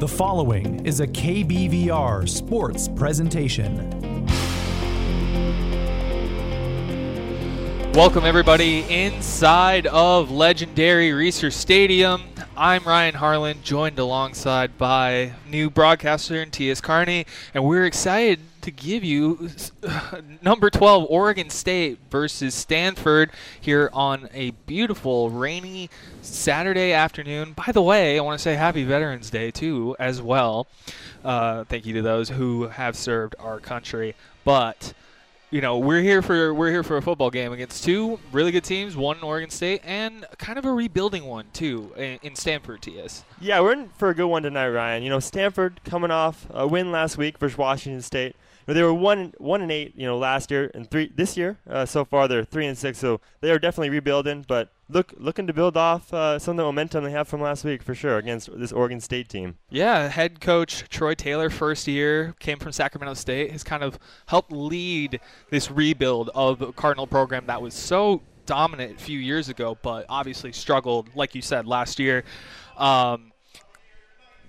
The following is a KBVR Sports presentation. Welcome everybody inside of legendary Reser Stadium. I'm Ryan Harlan, joined alongside by new broadcaster and TS Carney, and we're excited to give you number 12 Oregon State versus Stanford here on a beautiful rainy Saturday afternoon. By the way, I want to say happy Veterans Day too as well. Thank you to those who have served our country. But you know, we're here for a football game against two really good teams, one in Oregon State and kind of a rebuilding one too in Stanford, TS. Yeah, we're in for a good one tonight, Ryan. You know, Stanford coming off a win last week versus Washington State. You know, they were 1-8, you know, last year and 3 this year. So far they're 3-6, so they are definitely rebuilding, but looking to build off some of the momentum they have from last week for sure against this Oregon State team. Yeah, head coach Troy Taylor, first year, came from Sacramento State, has kind of helped lead this rebuild of the Cardinal program that was so dominant a few years ago, but obviously struggled, like you said, last year.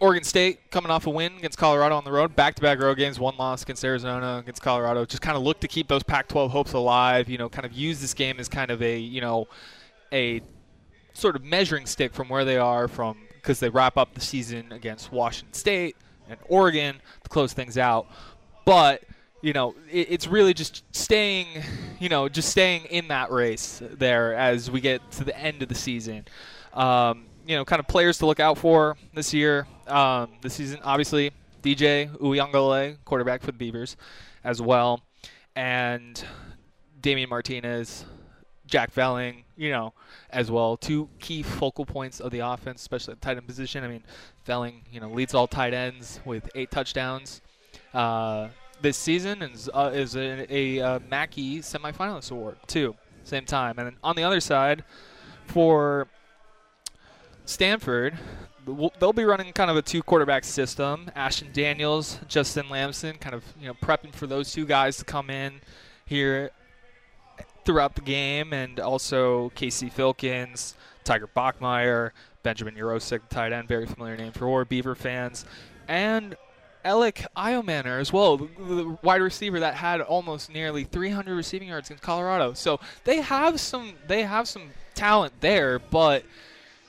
Oregon State coming off a win against Colorado on the road, back-to-back road games, one loss against Arizona, against Colorado. Just kind of look to keep those Pac-12 hopes alive, you know, kind of use this game as kind of a, you know, a sort of measuring stick from where they are from, because they wrap up the season against Washington State and Oregon to close things out. But, you know, it's really just staying in that race there as we get to the end of the season. You know, kind of players to look out for this year, this season, obviously, DJ Uiagalelei, quarterback for the Beavers as well, and Damian Martinez, Jack Velling, you know, as well. Two key focal points of the offense, especially at the tight end position. I mean, Velling, you know, leads all tight ends with 8 touchdowns this season, and is a Mackey semifinalist award, too, same time. And then on the other side, for Stanford, they'll be running kind of a two-quarterback system. Ashton Daniels, Justin Lamson, kind of, you know, prepping for those two guys to come in here throughout the game, and also Casey Filkins, Tiger Bachmeier, Benjamin Yurosek, tight end, very familiar name for Beaver fans, and Elic Ayomanor as well, the wide receiver that had almost nearly 300 receiving yards against Colorado. So they have some talent there, but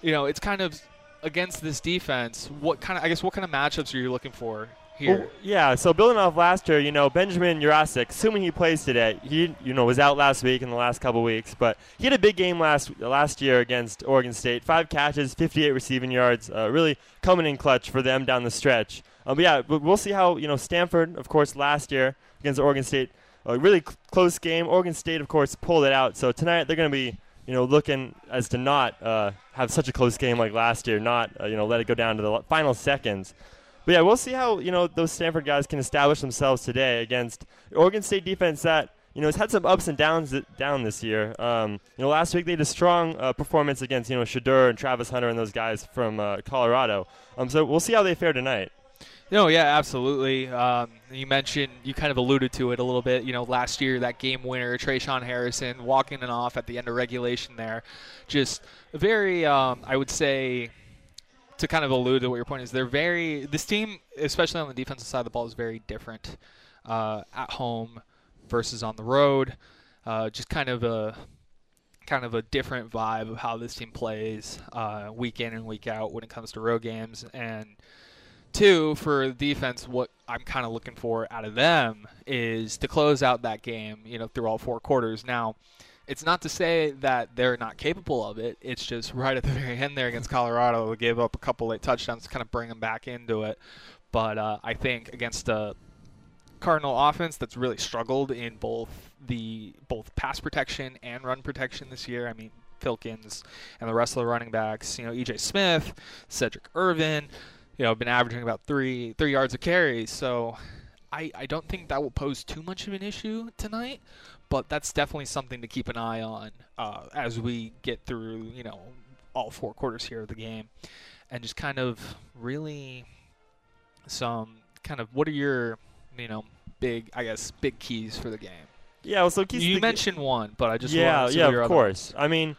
you know, it's kind of against this defense. What kind of matchups are you looking for here? Well, yeah, so building off last year, you know, Benjamin Yurosek, assuming he plays today, he, you know, was out last week in the last couple weeks, but he had a big game last year against Oregon State. 5 catches, 58 receiving yards, really coming in clutch for them down the stretch. But we'll see how, you know, Stanford, of course, last year against Oregon State, a really close game. Oregon State, of course, pulled it out, so tonight they're going to be, you know, looking as to not have such a close game like last year, not, you know, let it go down to the final seconds. But, yeah, we'll see how, you know, those Stanford guys can establish themselves today against Oregon State defense that, you know, has had some ups and downs this year. You know, last week they had a strong performance against, you know, Shadur and Travis Hunter and those guys from Colorado. So we'll see how they fare tonight. No, yeah, absolutely. You kind of alluded to it a little bit. You know, last year that game winner, Trayshawn Harrison, walking it off at the end of regulation there. Just very, I would say, to kind of allude to what your point is, this team, especially on the defensive side of the ball, is very different at home versus on the road. Just kind of a different vibe of how this team plays week in and week out when it comes to road games. And two, for defense, what I'm kind of looking for out of them is to close out that game, you know, through all 4 quarters. Now, it's not to say that they're not capable of it. It's just right at the very end there against Colorado, they gave up a couple late touchdowns to kind of bring them back into it. But I think against a Cardinal offense that's really struggled in both pass protection and run protection this year, I mean, Filkins and the rest of the running backs, you know, EJ Smith, Cedric Irvin, you know, been averaging about three yards a carry, so I don't think that will pose too much of an issue tonight, but that's definitely something to keep an eye on as we get through, you know, all 4 quarters here of the game, and just kind of really some kind of, what are your, you know, big keys for the game? Yeah, well, so keys. You mentioned one, but I just want to see your other. Yeah, of course. I mean,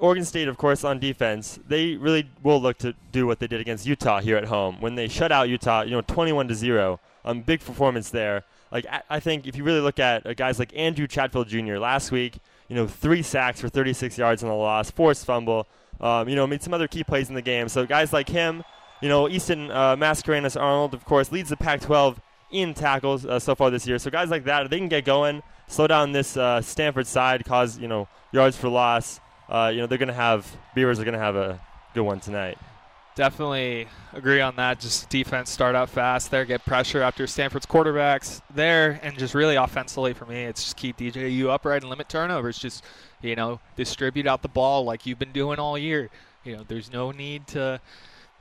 Oregon State, of course, on defense, they really will look to do what they did against Utah here at home when they shut out Utah, 21-0. Big performance there. Like, I think if you really look at guys like Andrew Chatfield Jr. last week, 3 sacks for 36 yards in the loss, forced fumble, made some other key plays in the game. So guys like him, Easton Mascarenas-Arnold, of course, leads the Pac-12 in tackles so far this year. So guys like that, if they can get going, slow down this Stanford side, cause, yards for loss. Beavers are going to have a good one tonight. Definitely agree on that. Just defense, start out fast there, get pressure after Stanford's quarterbacks there, and just really offensively for me, it's just keep DJU upright and limit turnovers. Just, distribute out the ball like you've been doing all year. There's no need to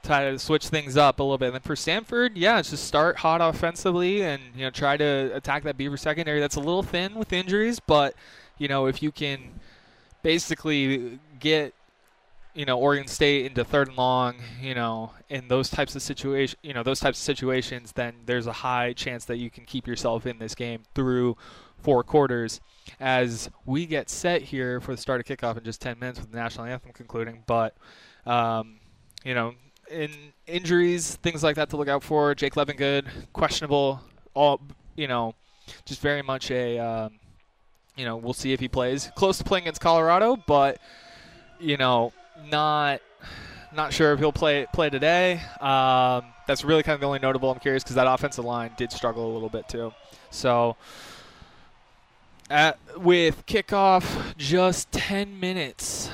try to switch things up a little bit. And then for Stanford, it's just start hot offensively and, try to attack that Beaver secondary. That's a little thin with injuries, but, if you can basically get, Oregon State into third and long, in those types of situations, then there's a high chance that you can keep yourself in this game through 4 quarters. As we get set here for the start of kickoff in just 10 minutes with the national anthem concluding, but in injuries, things like that to look out for. Jake Levingood, questionable, all just very much a we'll see if he plays. Close to playing against Colorado, but not sure if he'll play today. That's really kind of the only notable. I'm curious because that offensive line did struggle a little bit too. So with kickoff, just 10 minutes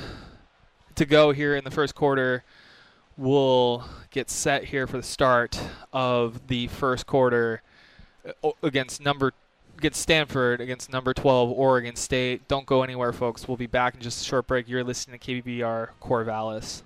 to go here in the first quarter. We'll get set here for the start of the first quarter against Stanford against number 12 Oregon State. Don't go anywhere, folks. We'll be back in just a short break. You're listening to KBVR Corvallis.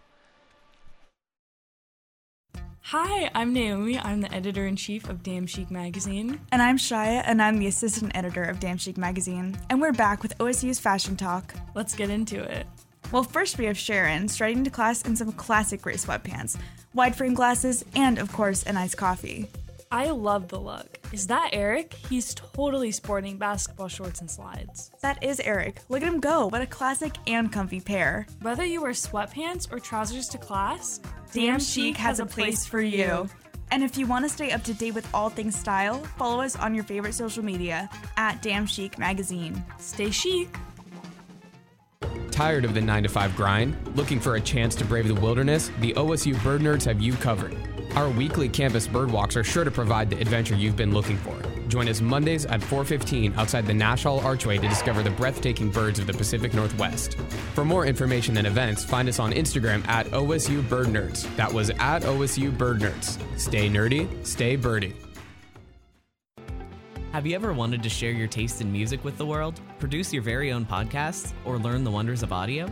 Hi, I'm Naomi. I'm the editor-in-chief of Damn Chic Magazine. And I'm Shia, and I'm the assistant editor of Damn Chic Magazine. And we're back with OSU's Fashion Talk. Let's get into it. Well, first we have Sharon, striding to class in some classic gray sweatpants, wide-frame glasses, and, of course, an iced coffee. I love the look. Is that Eric? He's totally sporting basketball shorts and slides. That is Eric. Look at him go. What a classic and comfy pair. Whether you wear sweatpants or trousers to class, Damn Chic has a place for you. And if you want to stay up to date with all things style, follow us on your favorite social media at Damn Chic Magazine. Stay chic. Tired of the 9-to-5 grind? Looking for a chance to brave the wilderness? The OSU Bird Nerds have you covered. Our weekly campus bird walks are sure to provide the adventure you've been looking for. Join us Mondays at 4:15 outside the Nash Hall Archway to discover the breathtaking birds of the Pacific Northwest. For more information and events, find us on Instagram at OSU Bird Nerds. That was at OSU Bird Nerds. Stay nerdy, stay birdie. Have you ever wanted to share your taste in music with the world, produce your very own podcasts, or learn the wonders of audio?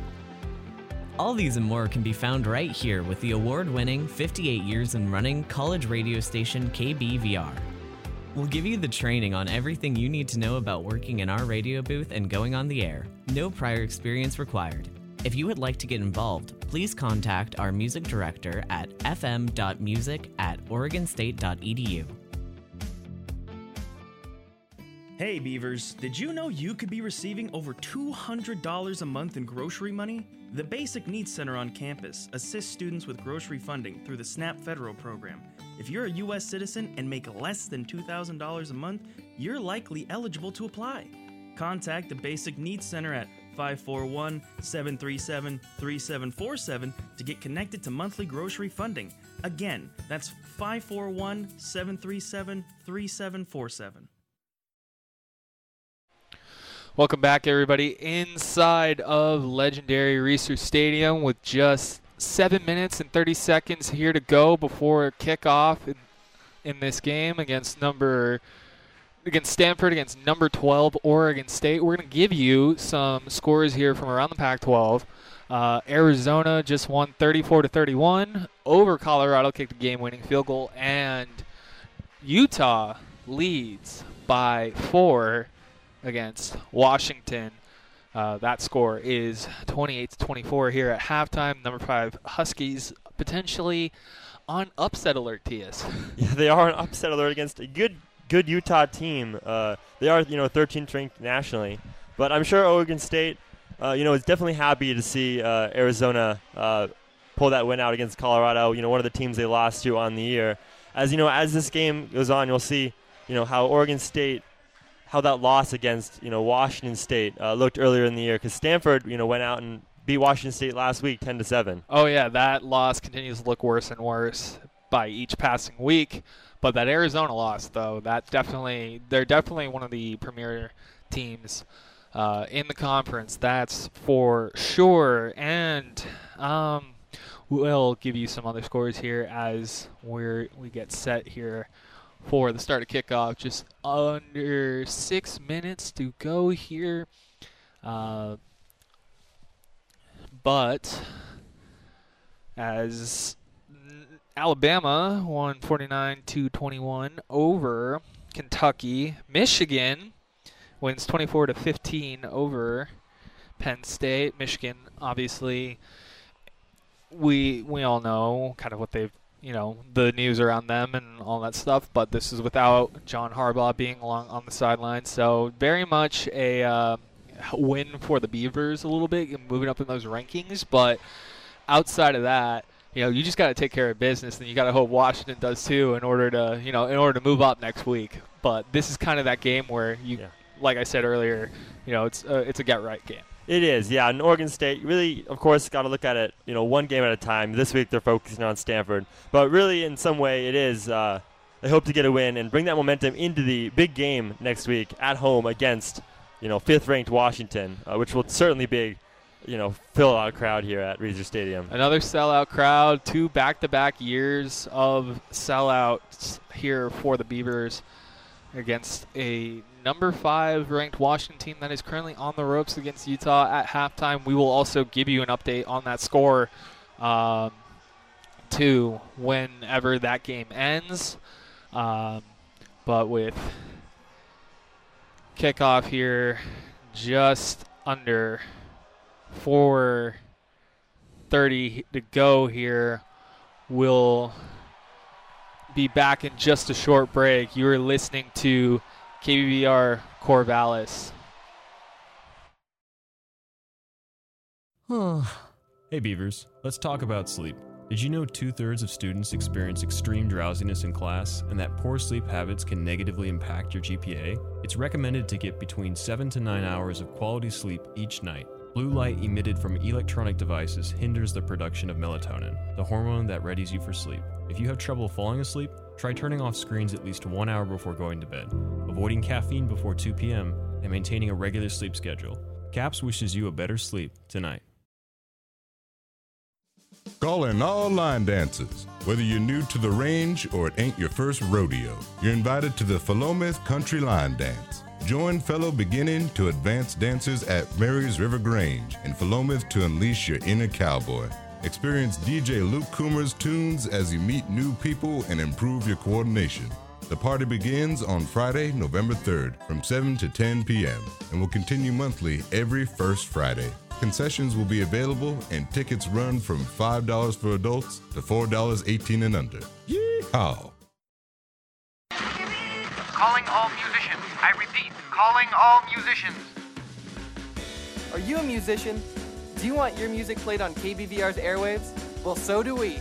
All these and more can be found right here with the award-winning, 58 years in running college radio station KBVR. We'll give you the training on everything you need to know about working in our radio booth and going on the air. No prior experience required. If you would like to get involved, please contact our music director at fm.music@oregonstate.edu. Hey Beavers, did you know you could be receiving over $200 a month in grocery money? The Basic Needs Center on campus assists students with grocery funding through the SNAP Federal program. If you're a U.S. citizen and make less than $2,000 a month, you're likely eligible to apply. Contact the Basic Needs Center at 541-737-3747 to get connected to monthly grocery funding. Again, that's 541-737-3747. Welcome back, everybody, inside of legendary Reser Stadium with just 7 minutes and 30 seconds here to go before kickoff in this game against Stanford, against number 12, Oregon State. We're going to give you some scores here from around the Pac-12. Arizona just won 34-31 over Colorado, kicked a game-winning field goal, and Utah leads by 4 against Washington. That score is 28-24 here at halftime. Number 5 Huskies potentially on upset alert, TS. Yeah, they are on upset alert against a good Utah team. They are 13th ranked nationally, but I'm sure Oregon State I was definitely happy to see Arizona pull that win out against Colorado, one of the teams they lost to on the year. As this game goes on, you'll see, how Oregon State, how that loss against, Washington State looked earlier in the year, because Stanford, went out and beat Washington State last week 10-7. Oh, yeah, that loss continues to look worse and worse by each passing week. But that Arizona loss, though, they're definitely one of the premier teams in the conference. That's for sure. And we'll give you some other scores here as we get set here for the start of kickoff. Just under 6 minutes to go here. But as Alabama won 49-21 over Kentucky, Michigan wins 24-15 over Penn State. Michigan, obviously, we all know kind of what they've, the news around them and all that stuff. But this is without John Harbaugh being along on the sideline, so very much a win for the Beavers a little bit, moving up in those rankings. But outside of that, you just got to take care of business, and you got to hope Washington does too in order to move up next week. But this is kind of that game where like I said earlier, it's a get right game. It is, yeah. And Oregon State really, of course, got to look at it, one game at a time. This week they're focusing on Stanford, but really in some way it is. They hope to get a win and bring that momentum into the big game next week at home against, fifth-ranked Washington, which will certainly be, fill out a crowd here at Reser Stadium. Another sellout crowd, 2 back-to-back years of sellouts here for the Beavers against a number 5 ranked Washington team that is currently on the ropes against Utah at halftime. We will also give you an update on that score too whenever that game ends. But with kickoff here just under 4:30 to go here. We'll be back in just a short break. You are listening to KBVR Corvallis. Hey Beavers, let's talk about sleep. Did you know 2/3 of students experience extreme drowsiness in class, and that poor sleep habits can negatively impact your GPA? It's recommended to get between 7 to 9 hours of quality sleep each night. Blue light emitted from electronic devices hinders the production of melatonin, the hormone that readies you for sleep. If you have trouble falling asleep, try turning off screens at least 1 hour before going to bed, avoiding caffeine before 2 p.m., and maintaining a regular sleep schedule. CAPS wishes you a better sleep tonight. Calling all line dancers. Whether you're new to the range or it ain't your first rodeo, you're invited to the Philomath Country Line Dance. Join fellow beginning to advanced dancers at Mary's River Grange in Philomath to unleash your inner cowboy. Experience DJ Luke Coomer's tunes as you meet new people and improve your coordination. The party begins on Friday, November 3rd from 7 to 10 p.m. and will continue monthly every first Friday. Concessions will be available, and tickets run from $5 for adults to $4.18 and under. Yeehaw! Calling all musicians. I repeat, calling all musicians. Are you a musician? Do you want your music played on KBVR's airwaves? Well, so do we.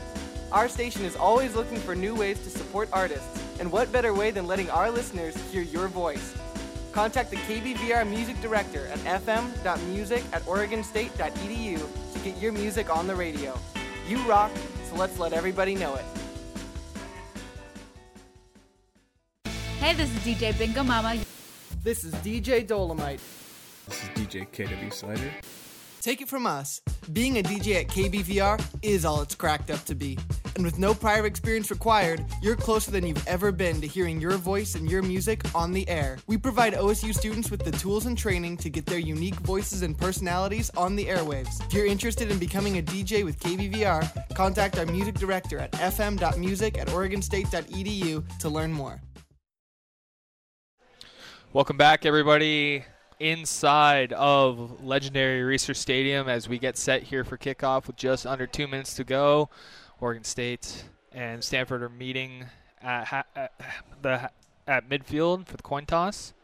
Our station is always looking for new ways to support artists, and what better way than letting our listeners hear your voice? Contact the KBVR music director at fm.music@oregonstate.edu to get your music on the radio. You rock, so let's let everybody know it. Hey, this is DJ Bingo Mama. This is DJ Dolomite. This is DJ KW Slider. Take it from us. Being a DJ at KBVR is all it's cracked up to be. And with no prior experience required, you're closer than you've ever been to hearing your voice and your music on the air. We provide OSU students with the tools and training to get their unique voices and personalities on the airwaves. If you're interested in becoming a DJ with KBVR, contact our music director at fm.music@oregonstate.edu to learn more. Welcome back, everybody, inside of legendary Reser Stadium as we get set here for kickoff with just under 2 minutes to go. Oregon State and Stanford are meeting at midfield for the coin toss.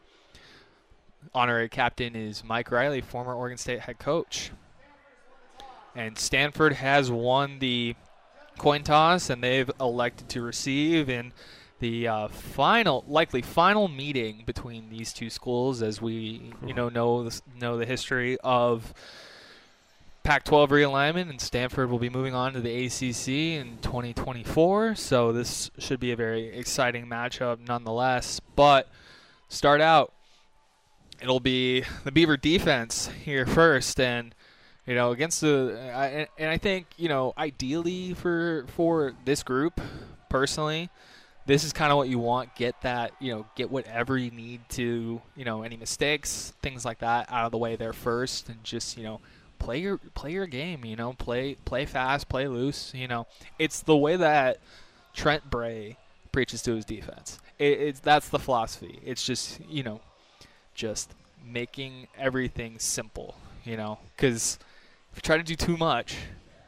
Honorary captain is Mike Riley, former Oregon State head coach. And Stanford has won the coin toss, and they've elected to receive in the final meeting between these two schools, as we know the history of Pac-12 realignment, and Stanford will be moving on to the ACC in 2024. So this should be a very exciting matchup nonetheless. But start out, it'll be the Beaver defense here first, and against the, and I think, ideally for this group, personally, this is kind of what you want. Get that, get whatever you need to, any mistakes, things like that, out of the way there first, and just, play your game, play fast, play loose, It's the way that Trent Bray preaches to his defense. That's the philosophy. It's just, just making everything simple, because if you try to do too much,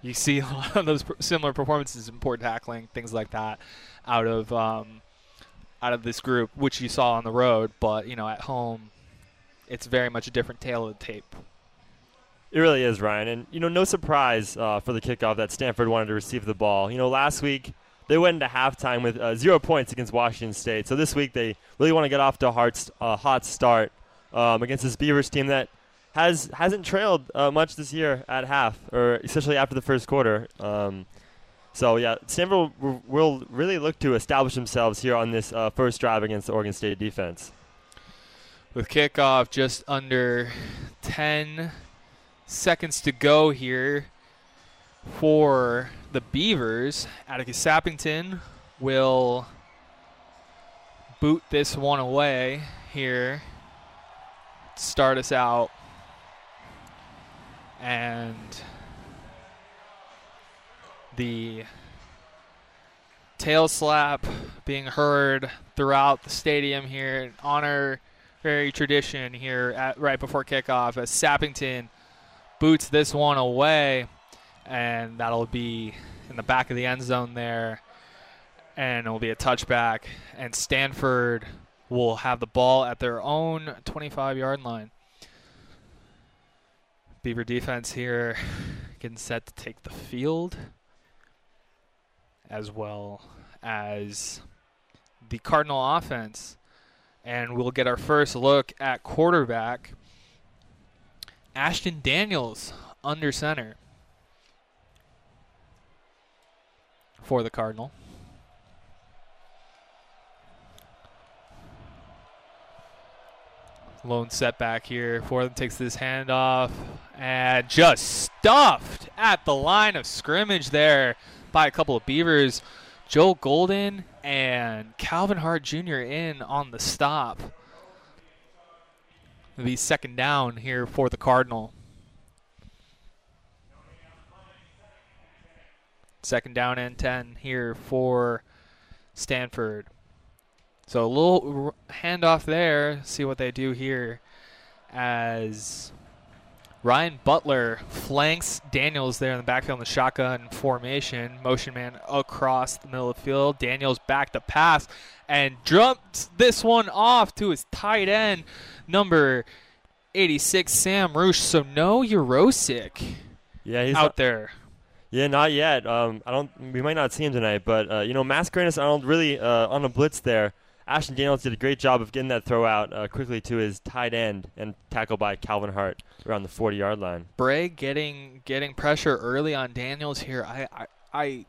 you see a lot of those similar performances in poor tackling, things like that, out of this group, which you saw on the road. But at home, it's very much a different tale of the tape. It really is, Ryan, and no surprise for the kickoff that Stanford wanted to receive the ball. Last week they went into halftime with 0 points against Washington State, so this week they really want to get off to a hot start against this Beavers team that hasn't trailed much this year at half, or essentially after the first quarter. So, yeah, Stanford will really look to establish themselves here on this first drive against the Oregon State defense. With kickoff just under 10 seconds to go here for the Beavers, Atticus Sappington will boot this one away here, start us out. And the tail slap being heard throughout the stadium here, an honorary tradition here right before kickoff, as Sappington boots this one away, and that'll be in the back of the end zone there, and it'll be a touchback, and Stanford will have the ball at their own 25-yard line. Beaver defense here getting set to take the field, as well as the Cardinal offense. And we'll get our first look at quarterback, Ashton Daniels, under center for the Cardinal. Lone setback here. Ford takes this handoff and just stuffed at the line of scrimmage there by a couple of Beavers. Joel Golden and Calvin Hart Jr. in on the stop. The second down here for the Cardinal. Second down and 10 here for Stanford. So a little handoff there. See what they do here as Ryan Butler flanks Daniels there in the backfield in the shotgun formation. Motion man across the middle of the field. Daniels back to pass and jumps this one off to his tight end, number 86, Sam Roosh. So no Yurosek he's out there. Yeah, not yet. We might not see him tonight, but, Mascarenas-Arnold really on a blitz there. Ashton Daniels did a great job of getting that throw out quickly to his tight end, and tackled by Calvin Hart around the 40-yard line. Bray getting pressure early on Daniels here. I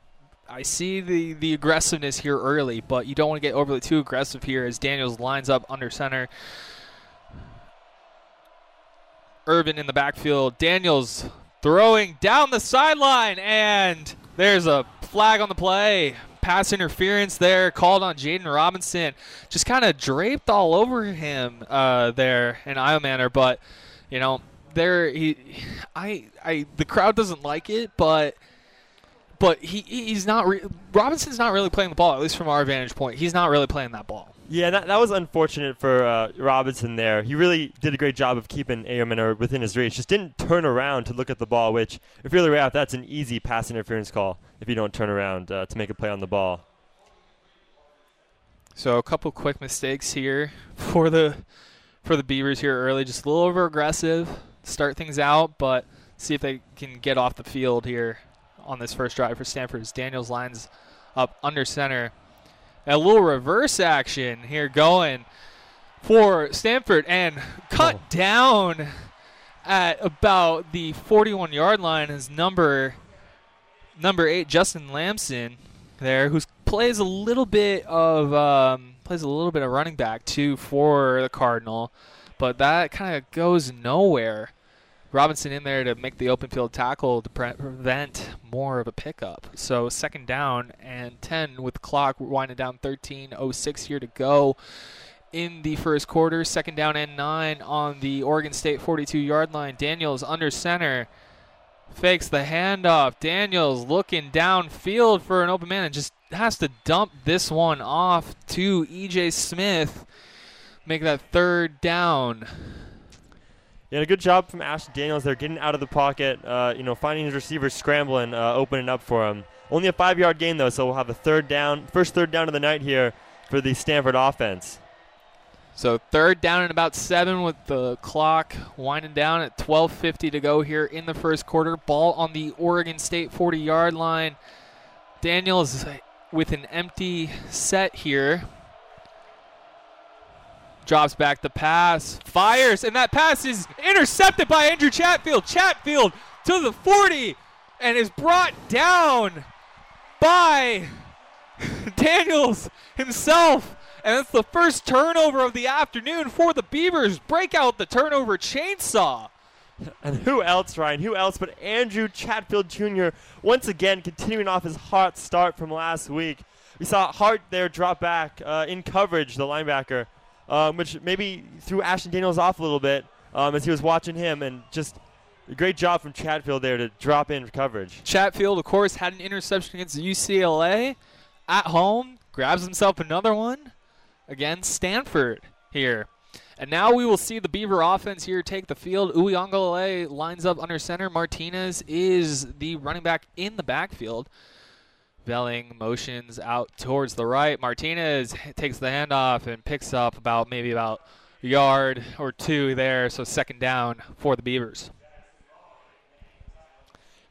see the aggressiveness here early, but you don't want to get overly too aggressive here as Daniels lines up under center. Urban in the backfield. Daniels throwing down the sideline, and there's a flag on the play. Pass interference there called on Jaden Robinson. Just kind of draped all over him there in Ayomanor, but the crowd doesn't like it, but Robinson's not really playing the ball, at least from our vantage point. He's not really playing that ball. Yeah, that was unfortunate for Robinson there. He really did a great job of keeping Ayomanor within his reach. Just didn't turn around to look at the ball, which, if you're the ref, that's an easy pass interference call if you don't turn around to make a play on the ball. So a couple quick mistakes here for the for the Beavers here early. Just a little over-aggressive to start things out, but see if they can get off the field here on this first drive for Stanford as Daniels lines up under center. A little reverse action here going for Stanford and cut down at about the 41-yard line is number 8, Justin Lamson there, who plays a little bit of running back too for the Cardinal, but that kind of goes nowhere. Robinson in there to make the open field tackle to prevent more of a pickup. So second down and 10 with the clock. We're winding down 13:06 here to go in the first quarter. Second down and 9 on the Oregon State 42-yard line. Daniels under center. Fakes the handoff. Daniels looking downfield for an open man and just has to dump this one off to EJ Smith. Make that third down. Yeah, a good job from Ashton Daniels there, getting out of the pocket, finding his receivers, scrambling, opening up for him. Only a 5-yard gain, though, so we'll have a first third down of the night here for the Stanford offense. So third down and about 7 with the clock winding down at 12:50 to go here in the first quarter. Ball on the Oregon State 40-yard line. Daniels with an empty set here. Drops back the pass, fires, and that pass is intercepted by Andrew Chatfield. Chatfield to the 40 and is brought down by Daniels himself. And that's the first turnover of the afternoon for the Beavers. Break out the turnover chainsaw. And who else, Ryan? Who else but Andrew Chatfield Jr. once again continuing off his hot start from last week. We saw Hart there drop back in coverage, the linebacker. Which maybe threw Ashton Daniels off a little bit as he was watching him, and just a great job from Chatfield there to drop in for coverage. Chatfield, of course, had an interception against UCLA at home, grabs himself another one against Stanford here. And now we will see the Beaver offense here take the field. Uiagalelei lines up under center. Martinez is the running back in the backfield. Velling motions out towards the right. Martinez takes the handoff and picks up about a yard or two there. So second down for the Beavers.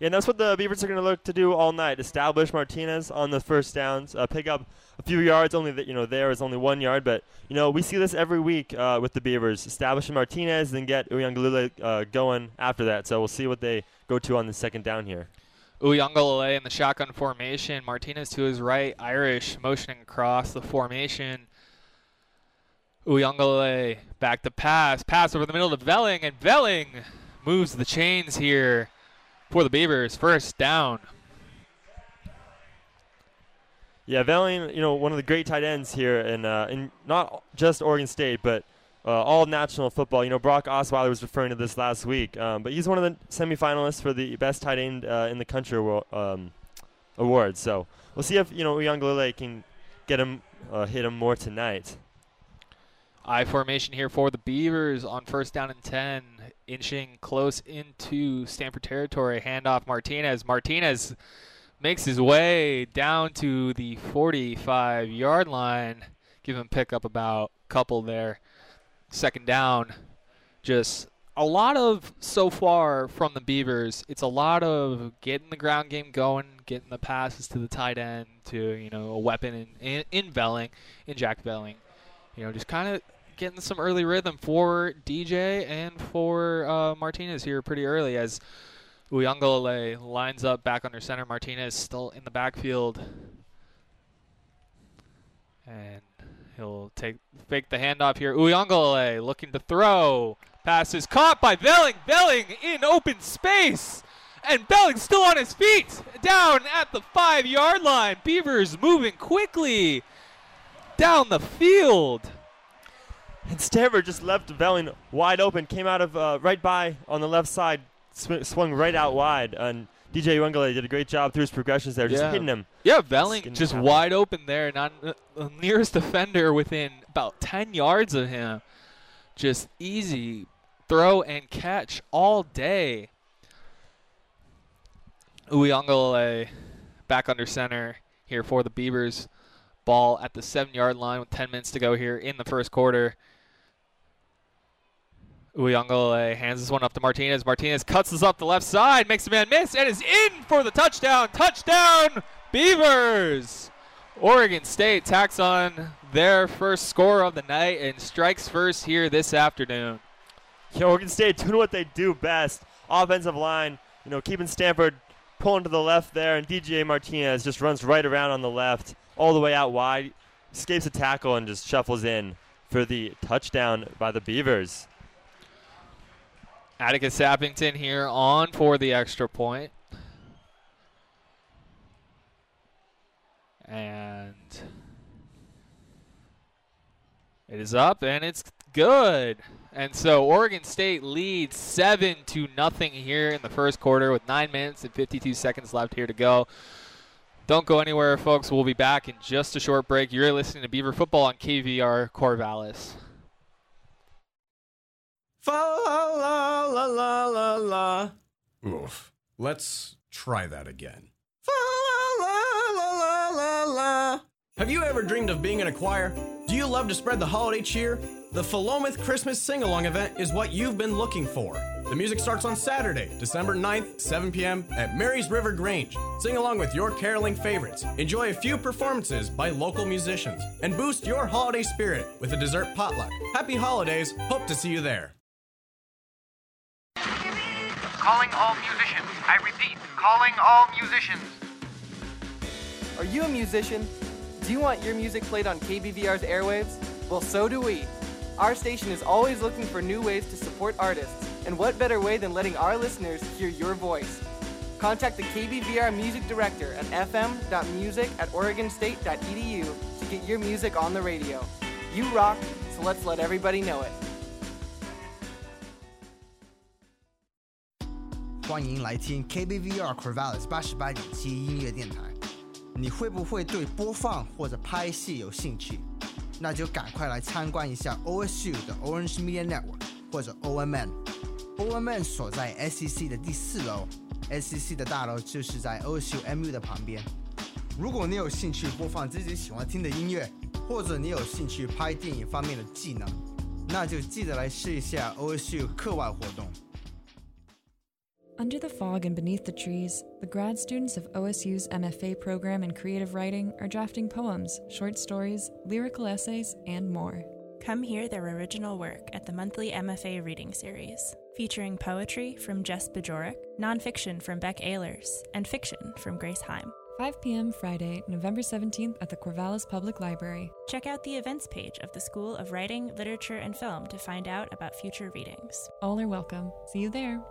Yeah, and that's what the Beavers are going to look to do all night: establish Martinez on the first downs, pick up a few yards. Only that there is only 1 yard, but we see this every week with the Beavers: establishing Martinez, then get Uiagalelei going after that. So we'll see what they go to on the second down here. Uiagalelei in the shotgun formation. Martinez to his right. Irish motioning across the formation. Uiagalelei back to pass. Pass over the middle to Velling, and Velling moves the chains here for the Beavers. First down. Yeah, Velling, one of the great tight ends here in not just Oregon State, but all national football. Brock Osweiler was referring to this last week, but he's one of the semifinalists for the best tight end in the country award. So we'll see if Uiagalelei can get him, hit him more tonight. I formation here for the Beavers on first down and 10, inching close into Stanford territory. Handoff Martinez. Martinez makes his way down to the 45-yard line. Give him pick up about a couple there. Second down, just a lot of so far from the Beavers. It's a lot of getting the ground game going, getting the passes to the tight end, to a weapon in Jack Velling. Just kind of getting some early rhythm for DJ and for Martinez here pretty early as Uiagalelei lines up back under center. Martinez still in the backfield, and he'll fake the handoff here. Uiagalelei looking to throw. Pass is caught by Velling. Velling in open space. And Velling still on his feet. Down at the 5-yard line. Beavers moving quickly down the field. And Stanford just left Velling wide open. Came out of right by on the left side. Swung right out wide. And DJ Uiagalelei did a great job through his progressions there, just hitting him. Yeah, Velling just wide open there, not the nearest defender within about 10 yards of him. Just easy throw and catch all day. Uiagalelei back under center here for the Beavers. Ball at the 7-yard line with 10 minutes to go here in the first quarter. Uiagalelei hands this one off to Martinez. Martinez cuts this off the left side, makes the man miss, and is in for the touchdown. Touchdown, Beavers! Oregon State tacks on their first score of the night and strikes first here this afternoon. Yeah, Oregon State doing what they do best. Offensive line, you know, keeping Stanford pulling to the left there, and DJ Martinez just runs right around on the left, all the way out wide, escapes a tackle and just shuffles in for the touchdown by the Beavers. Atticus Sappington here on for the extra point. And it is up, and it's good. And so Oregon State leads 7-0 here in the first quarter with 9 minutes and 52 seconds left here to go. Don't go anywhere, folks. We'll be back in just a short break. You're listening to Beaver Football on KVR Corvallis. Fa la la la la la. Oof. Let's try that again. Fa la la la la. Have you ever dreamed of being in a choir? Do you love to spread the holiday cheer? The Philomath Christmas Sing-Along event is what you've been looking for. The music starts on Saturday, December 9th, 7 p.m. at Mary's River Grange. Sing along with your caroling favorites. Enjoy a few performances by local musicians. And boost your holiday spirit with a dessert potluck. Happy holidays. Hope to see you there. Calling all musicians. I repeat, calling all musicians. Are you a musician? Do you want your music played on KBVR's airwaves? Well, so do we. Our station is always looking for new ways to support artists, and what better way than letting our listeners hear your voice? Contact the KBVR music director at fm.music@oregonstate.edu to get your music on the radio. You rock, so let's let everybody know it. 欢迎来听 KBVR Corvallis 88.7音乐电台。你会不会对播放或者拍戏有兴趣？那就赶快来参观一下 OSU 的 Orange Media Network 或者 OMN。OMN 所在 SEC 的第4楼 ，SEC 的大楼就是在 OSU MU 的旁边。如果你有兴趣播放自己喜欢听的音乐，或者你有兴趣拍电影方面的技能，那就记得来试一下 OSU 课外活动。Under the fog and beneath the trees, the grad students of OSU's MFA program in creative writing are drafting poems, short stories, lyrical essays, and more. Come hear their original work at the monthly MFA reading series, featuring poetry from Jess Bajoric, nonfiction from Beck Ehlers, and fiction from Grace Heim. 5 p.m. Friday, November 17th at the Corvallis Public Library. Check out the events page of the School of Writing, Literature, and Film to find out about future readings. All are welcome. See you there.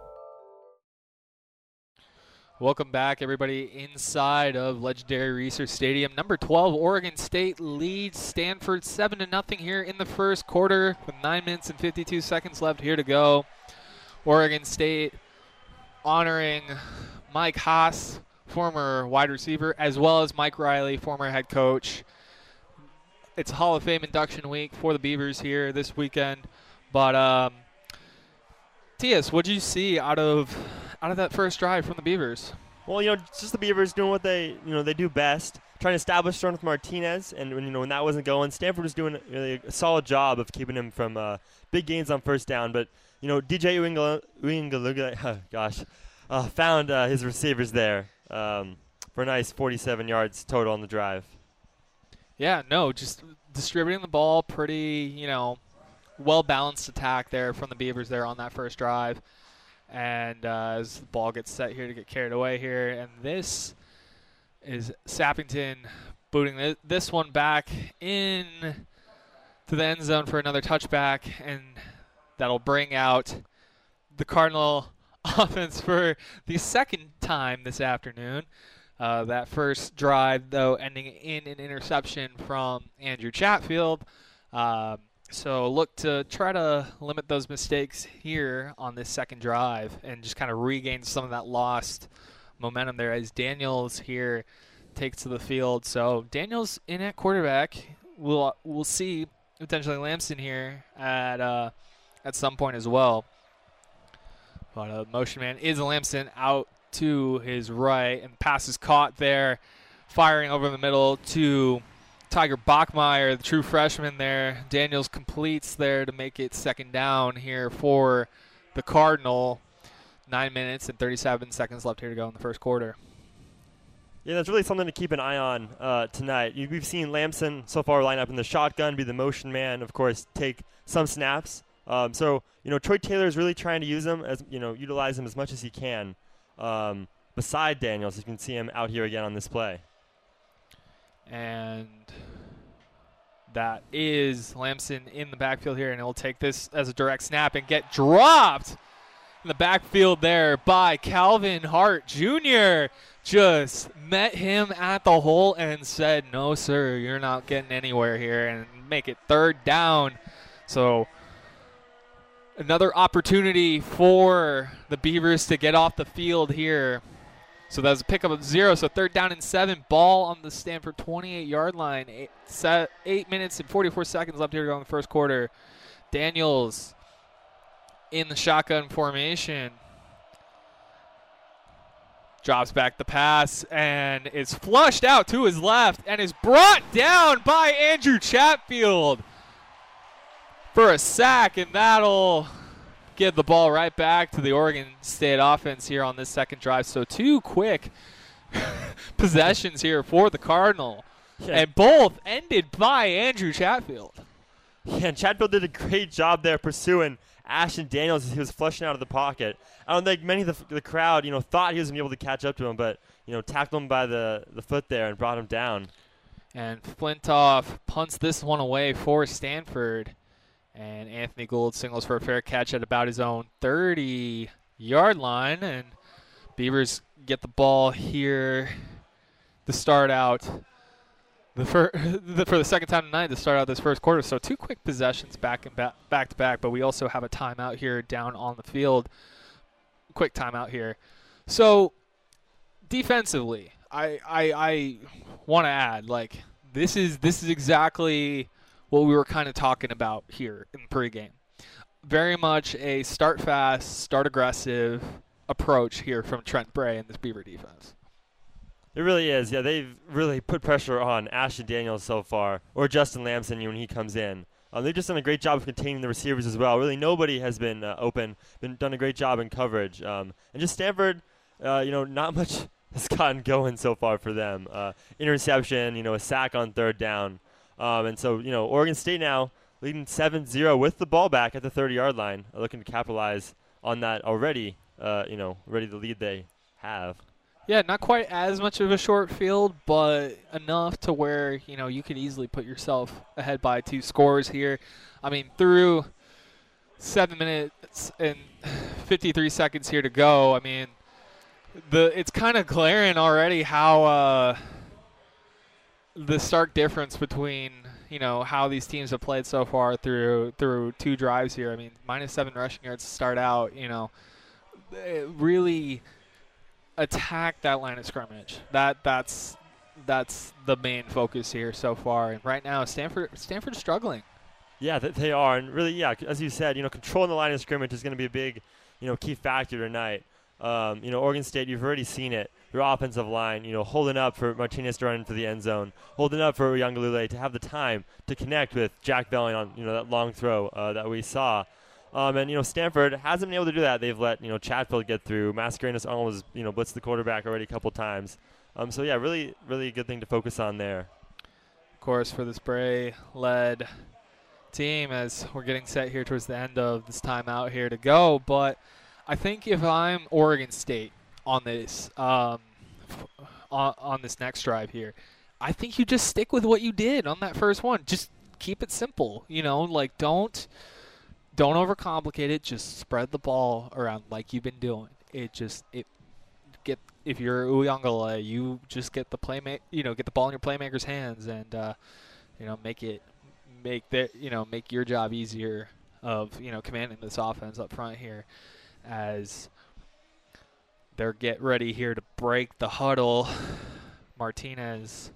Welcome back, everybody, inside of legendary Reser Stadium. Number 12, Oregon State leads Stanford 7-0 here in the first quarter with 9 minutes and 52 seconds left here to go. Oregon State honoring Mike Haas, former wide receiver, as well as Mike Riley, former head coach. It's Hall of Fame induction week for the Beavers here this weekend. But, T.S., what did you see out of that first drive from the Beavers? Well, you know, just the Beavers doing what they do best, trying to establish strength with Martinez, and when that wasn't going, Stanford was doing really a solid job of keeping him from big gains on first down. But you know, DJ Uiagalelei found his receivers there for a nice 47 yards total on the drive. Yeah, no, just distributing the ball, pretty well balanced attack there from the Beavers there on that first drive. And as the ball gets set here to get carried away here. And this is Sappington booting this one back in to the end zone for another touchback. And that'll bring out the Cardinal offense for the second time this afternoon. That first drive, though, ending in an interception from Andrew Chatfield. So look to try to limit those mistakes here on this second drive and just kind of regain some of that lost momentum there as Daniels here takes to the field. So Daniels in at quarterback. We'll see potentially Lamson here at some point as well. But a motion man is Lamson out to his right, and pass is caught there, firing over the middle to Tiger Bachmeier, the true freshman there. Daniels completes there to make it second down here for the Cardinal. 9 minutes and 37 seconds left here to go in the first quarter. Yeah, that's really something to keep an eye on tonight. We've seen Lamson so far line up in the shotgun, be the motion man, of course, take some snaps. So, you know, Troy Taylor is really trying to use him, as you know, utilize him as much as he can. Beside Daniels, you can see him out here again on this play. And that is Lamson in the backfield here, and he'll take this as a direct snap and get dropped in the backfield there by Calvin Hart Jr. Just met him at the hole and said, no, sir, you're not getting anywhere here, and make it third down. So another opportunity for the Beavers to get off the field here. So that was a pickup of 0, so third down and 7. Ball on the Stanford 28-yard line. 8 minutes and 44 seconds left here to go in the first quarter. Daniels in the shotgun formation. Drops back the pass and is flushed out to his left and is brought down by Andrew Chatfield for a sack, and that'll give the ball right back to the Oregon State offense here on this second drive. So two quick possessions here for the Cardinal, yeah, and both ended by Andrew Chatfield. Yeah, and Chatfield did a great job there pursuing Ashton Daniels as he was flushing out of the pocket. I don't think many of the crowd, you know, thought he was going to be able to catch up to him, but, you know, tackled him by the foot there and brought him down. And Flintoff punts this one away for Stanford. And Anthony Gould singles for a fair catch at about his own 30-yard line. And Beavers get the ball here to start out for the second time tonight to start out this first quarter. So two quick possessions back to back, but we also have a timeout here down on the field. Quick timeout here. So defensively, I want to add, like, this is exactly what we were kind of talking about here in the pregame. Very much a start fast, start aggressive approach here from Trent Bray and this Beaver defense. It really is. Yeah, they've really put pressure on Ashton Daniels so far, or Justin Lamson when he comes in. They've just done a great job of containing the receivers as well. Really, nobody has been open. Done a great job in coverage. And just Stanford, you know, not much has gotten going so far for them. Interception, you know, a sack on third down. And so, you know, Oregon State now leading 7-0 with the ball back at the 30-yard line, looking to capitalize on that already, you know, ready to lead they have. Yeah, not quite as much of a short field, but enough to where, you know, you could easily put yourself ahead by 2 scores here. I mean, through 7 minutes and 53 seconds here to go, I mean, it's kind of glaring already how the stark difference between, you know, how these teams have played so far through 2 drives here. I mean, -7 rushing yards to start out, you know, it really attack that line of scrimmage. That's the main focus here so far. And right now, Stanford's struggling. Yeah, they are, and really, yeah, as you said, you know, controlling the line of scrimmage is going to be a big, you know, key factor tonight. You know, Oregon State, you've already seen it. Their offensive line, you know, holding up for Martinez to run into the end zone, holding up for Uiagalelei to have the time to connect with Jack Velling on, you know, that long throw that we saw. And, you know, Stanford hasn't been able to do that. They've let, you know, Chatfield get through. Mascarenas-Arnold has, you know, blitzed the quarterback already a couple times. So, yeah, really, really good thing to focus on there. Of course, for this Bray-led team, as we're getting set here towards the end of this timeout here to go. But I think if I'm Oregon State on this next drive here, I think you just stick with what you did on that first one. Just keep it simple, you know, like don't overcomplicate it. Just spread the ball around like you've been doing. If you're Uiagalelei, you just get the ball in your playmaker's hands, and you know, make your job easier of, you know, commanding this offense up front here as they're get ready here to break the huddle. Martinez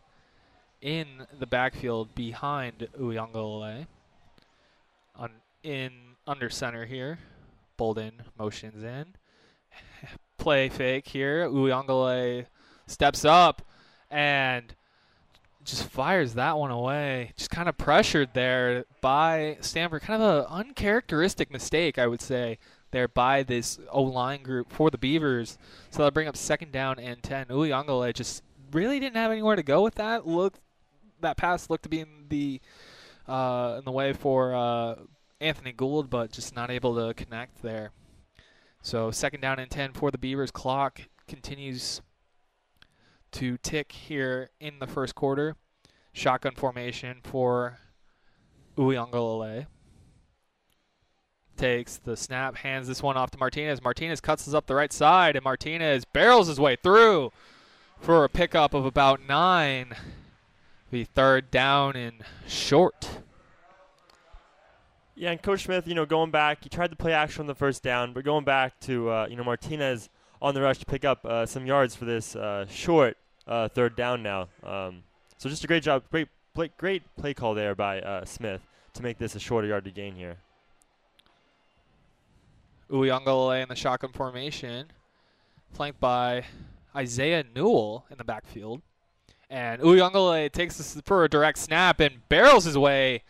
in the backfield behind Uiagalelei. In under center here, Bolden motions in. Play fake here. Uiagalelei steps up and just fires that one away. Just kind of pressured there by Stanford. Kind of an uncharacteristic mistake, I would say, there by this O-line group for the Beavers. So they'll bring up second down and 10. Uiagalelei just really didn't have anywhere to go with that. That pass looked to be in the way for Anthony Gould, but just not able to connect there. So second down and 10 for the Beavers. Clock continues to tick here in the first quarter. Shotgun formation for Uiagalelei. Takes the snap, hands this one off to Martinez. Martinez cuts this up the right side, and Martinez barrels his way through for a pickup of about 9. The third down and short. Yeah, and Coach Smith, going back, he tried to play action on the first down, but going back to, Martinez on the rush to pick up some yards for this short third down now. So just a great job, great play call there by Smith to make this a shorter yardage gain here. Uiagalelei in the shotgun formation, flanked by Isaiah Newell in the backfield. And Uiagalelei takes this for a direct snap and barrels his way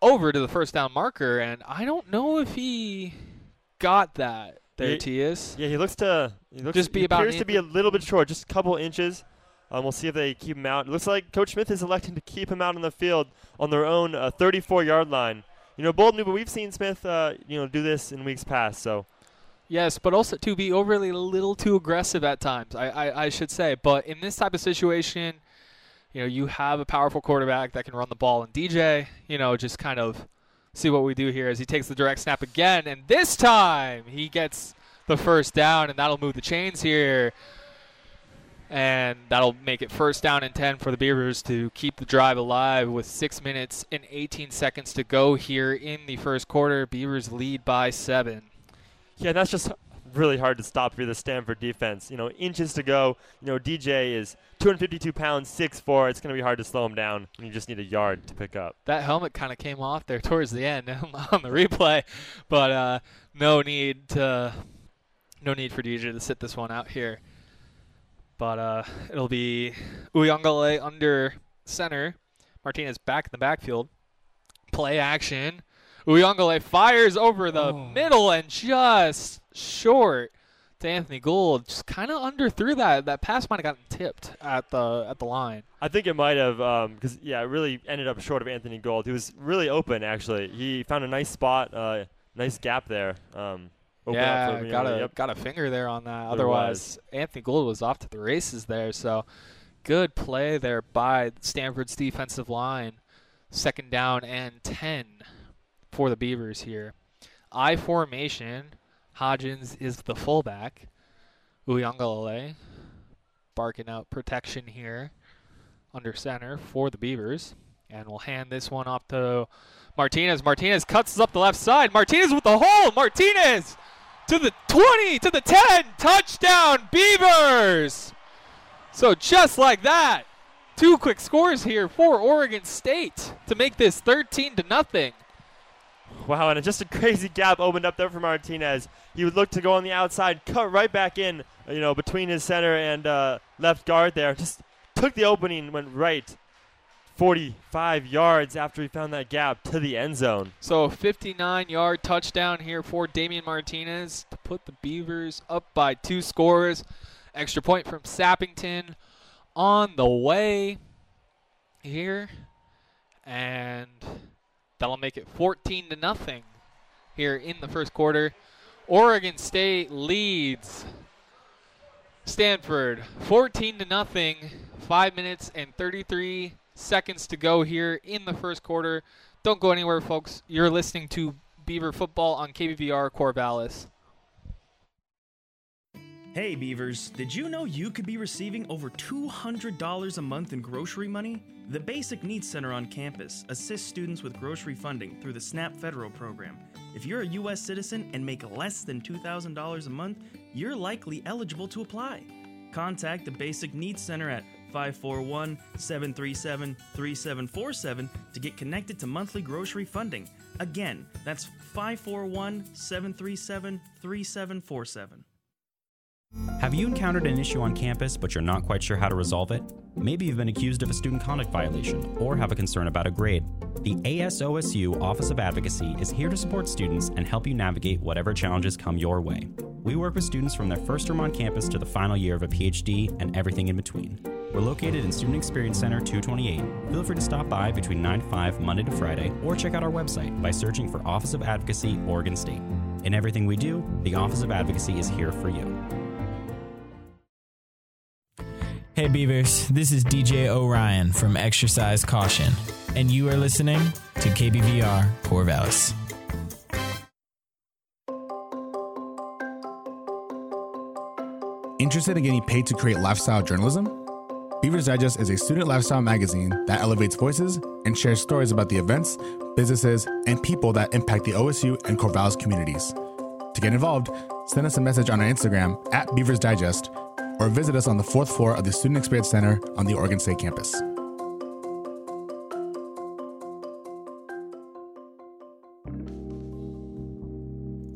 over to the first down marker. And I don't know if he got that there, T.S. Yeah, he appears to be a little bit short, just a couple inches. We'll see if they keep him out. It looks like Coach Smith is electing to keep him out on the field on their own 34-yard line. Bolden, but we've seen Smith, do this in weeks past, so. Yes, but also to be overly little too aggressive at times, I should say. But in this type of situation, you have a powerful quarterback that can run the ball. And DJ, just kind of see what we do here as he takes the direct snap again. And this time he gets the first down, and that'll move the chains here. And that'll make it first down and 10 for the Beavers to keep the drive alive with 6 minutes and 18 seconds to go here in the first quarter. Beavers lead by 7. Yeah, that's just really hard to stop for the Stanford defense. Inches to go. DJ is 252 pounds, 6'4". It's going to be hard to slow him down. And you just need a yard to pick up. That helmet kind of came off there towards the end on the replay. But no need for DJ to sit this one out here. But it'll be Uiagalelei under center. Martinez back in the backfield. Play action. Uiagalelei fires over the middle and just short to Anthony Gould. Just kind of underthrew that. That pass might have gotten tipped at the line. I think it might have because, it really ended up short of Anthony Gould. He was really open, actually. He found a nice spot, nice gap there. Got a finger there on that. Otherwise, Anthony Gould was off to the races there. So good play there by Stanford's defensive line. Second down and 10. For the Beavers here. I formation. Hodgins is the fullback. Uiagalelei barking out protection here under center for the Beavers. And we'll hand this one off to Martinez. Martinez cuts this up the left side. Martinez with the hole. Martinez to the 20, to the 10. Touchdown, Beavers. So just like that, 2 quick scores here for Oregon State to make this 13-0. Wow, and just a crazy gap opened up there for Martinez. He would look to go on the outside, cut right back in, between his center and left guard there. Just took the opening, went right 45 yards after he found that gap to the end zone. So 59-yard touchdown here for Damian Martinez to put the Beavers up by 2 scores. Extra point from Sappington on the way here. And that'll make it 14-0 here in the first quarter. Oregon State leads Stanford 14-0. 5 minutes and 33 seconds to go here in the first quarter. Don't go anywhere, folks. You're listening to Beaver Football on KBVR Corvallis. Hey, Beavers, did you know you could be receiving over $200 a month in grocery money? The Basic Needs Center on campus assists students with grocery funding through the SNAP Federal Program. If you're a U.S. citizen and make less than $2,000 a month, you're likely eligible to apply. Contact the Basic Needs Center at 541-737-3747 to get connected to monthly grocery funding. Again, that's 541-737-3747. Have you encountered an issue on campus but you're not quite sure how to resolve it? Maybe you've been accused of a student conduct violation or have a concern about a grade. The ASOSU Office of Advocacy is here to support students and help you navigate whatever challenges come your way. We work with students from their first term on campus to the final year of a PhD and everything in between. We're located in Student Experience Center 228. Feel free to stop by between 9 to 5 Monday to Friday or check out our website by searching for Office of Advocacy, Oregon State. In everything we do, the Office of Advocacy is here for you. Hey Beavers, this is DJ Orion from Exercise Caution, and you are listening to KBVR Corvallis. Interested in getting paid to create lifestyle journalism? Beaver's Digest is a student lifestyle magazine that elevates voices and shares stories about the events, businesses, and people that impact the OSU and Corvallis communities. To get involved, send us a message on our Instagram at Beavers Digest, or visit us on the fourth floor of the Student Experience Center on the Oregon State campus.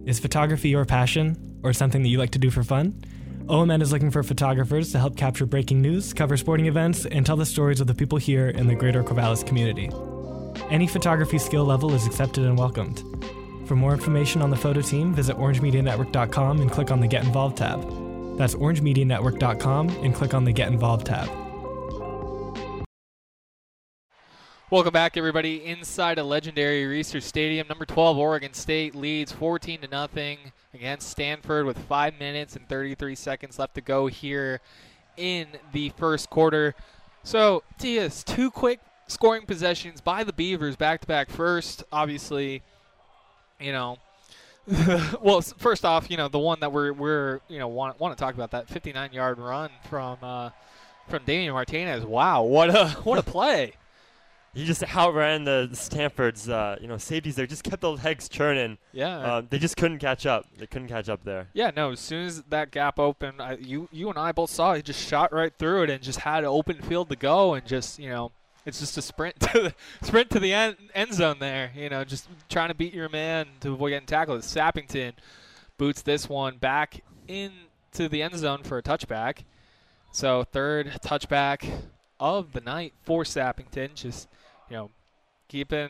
Is photography your passion or something that you like to do for fun? OMN is looking for photographers to help capture breaking news, cover sporting events, and tell the stories of the people here in the greater Corvallis community. Any photography skill level is accepted and welcomed. For more information on the photo team, visit orangemedianetwork.com and click on the Get Involved tab. That's orangemedianetwork.com and click on the Get Involved tab. Welcome back, everybody. Inside a legendary Reser Stadium, number 12 Oregon State leads 14-0 against Stanford with 5 minutes and 33 seconds left to go here in the first quarter. So, TS, two quick scoring possessions by the Beavers back-to-back. First, obviously, you know, well, first off, you know, the one that we want to talk about, that 59-yard run from Damian Martinez. Wow, what a play. You just outran the Stanford's, safeties there. Just kept those legs churning. Yeah. They just couldn't catch up. They couldn't catch up there. Yeah, no, as soon as that gap opened, you and I both saw it. He just shot right through it and just had an open field to go, and just, you know, it's just a sprint to the end zone there, you know, just trying to beat your man to avoid getting tackled. Sappington boots this one back into the end zone for a touchback. So third touchback of the night for Sappington, just, you know, keeping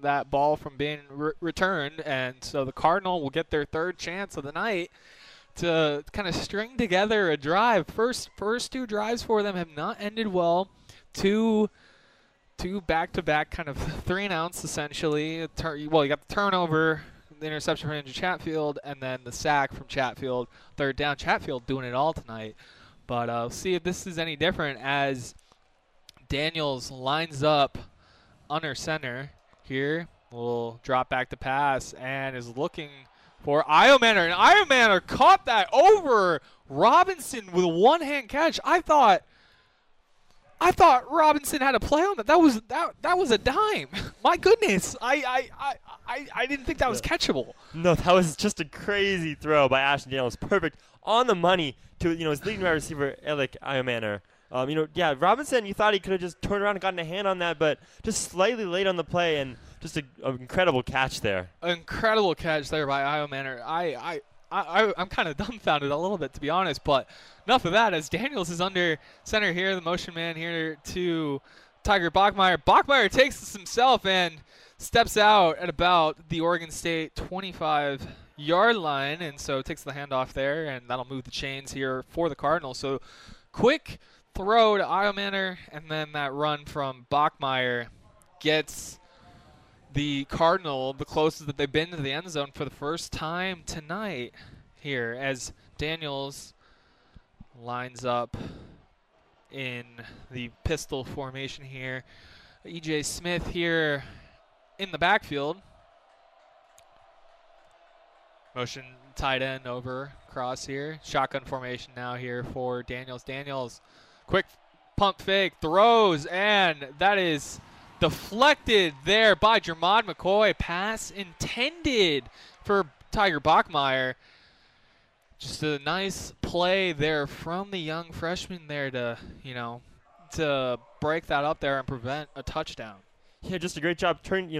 that ball from being returned. And so the Cardinal will get their third chance of the night to kind of string together a drive. First two drives for them have not ended well. Two back-to-back kind of 3-and-outs, essentially. Well, you got the turnover, the interception from Andrew Chatfield, and then the sack from Chatfield. Third down, Chatfield doing it all tonight. But see if this is any different as Daniels lines up under center here. Will drop back to pass and is looking for Ayomanor. And Ayomanor caught that over Robinson with a one-hand catch. I thought Robinson had a play on that. That was a dime. My goodness, I didn't think that was catchable. No, that was just a crazy throw by Ashton Daniels. Perfect on the money to, you know, his leading wide receiver Elic Ayomanor. Robinson. You thought he could have just turned around and gotten a hand on that, but just slightly late on the play, and just an incredible catch there. Incredible catch there by Ayomanor. I'm kind of dumbfounded a little bit, to be honest, but enough of that as Daniels is under center here, the motion man here to Tiger Bachmeier. Bachmeier takes this himself and steps out at about the Oregon State 25-yard line, and so takes the handoff there, and that'll move the chains here for the Cardinals. So quick throw to Ayomanor, and then that run from Bachmeier gets the Cardinal the closest that they've been to the end zone for the first time tonight here as Daniels lines up in the pistol formation here. EJ Smith here in the backfield. Motion tight end over cross here. Shotgun formation now here for Daniels. Daniels, quick pump fake, throws, and that is deflected there by Jermod McCoy. Pass intended for Tiger Bachmeier. Just a nice play there from the young freshman there to break that up there and prevent a touchdown. Yeah, just a great job. Turned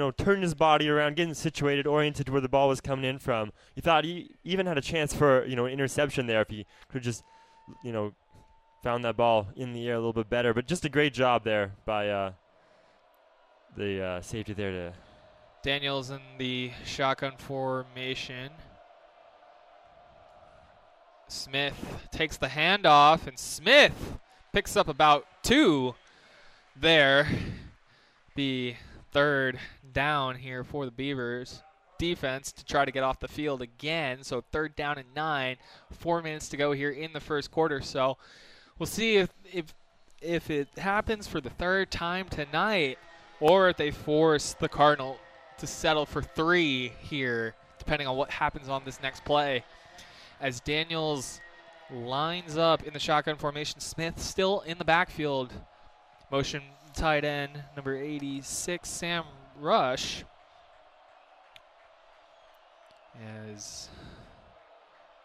his body around, getting situated, oriented to where the ball was coming in from. You thought he even had a chance for an interception there if he could just found that ball in the air a little bit better. But just a great job there by the safety there to Daniels in the shotgun formation. Smith takes the handoff, and Smith picks up about two there. The third down here for the Beavers defense to try to get off the field again. So third down and 9, 4 minutes to go here in the first quarter. So we'll see if it happens for the third time tonight, or if they force the Cardinal to settle for 3 here, depending on what happens on this next play. As Daniels lines up in the shotgun formation, Smith still in the backfield. Motion tight end, number 86, Sam Rush. As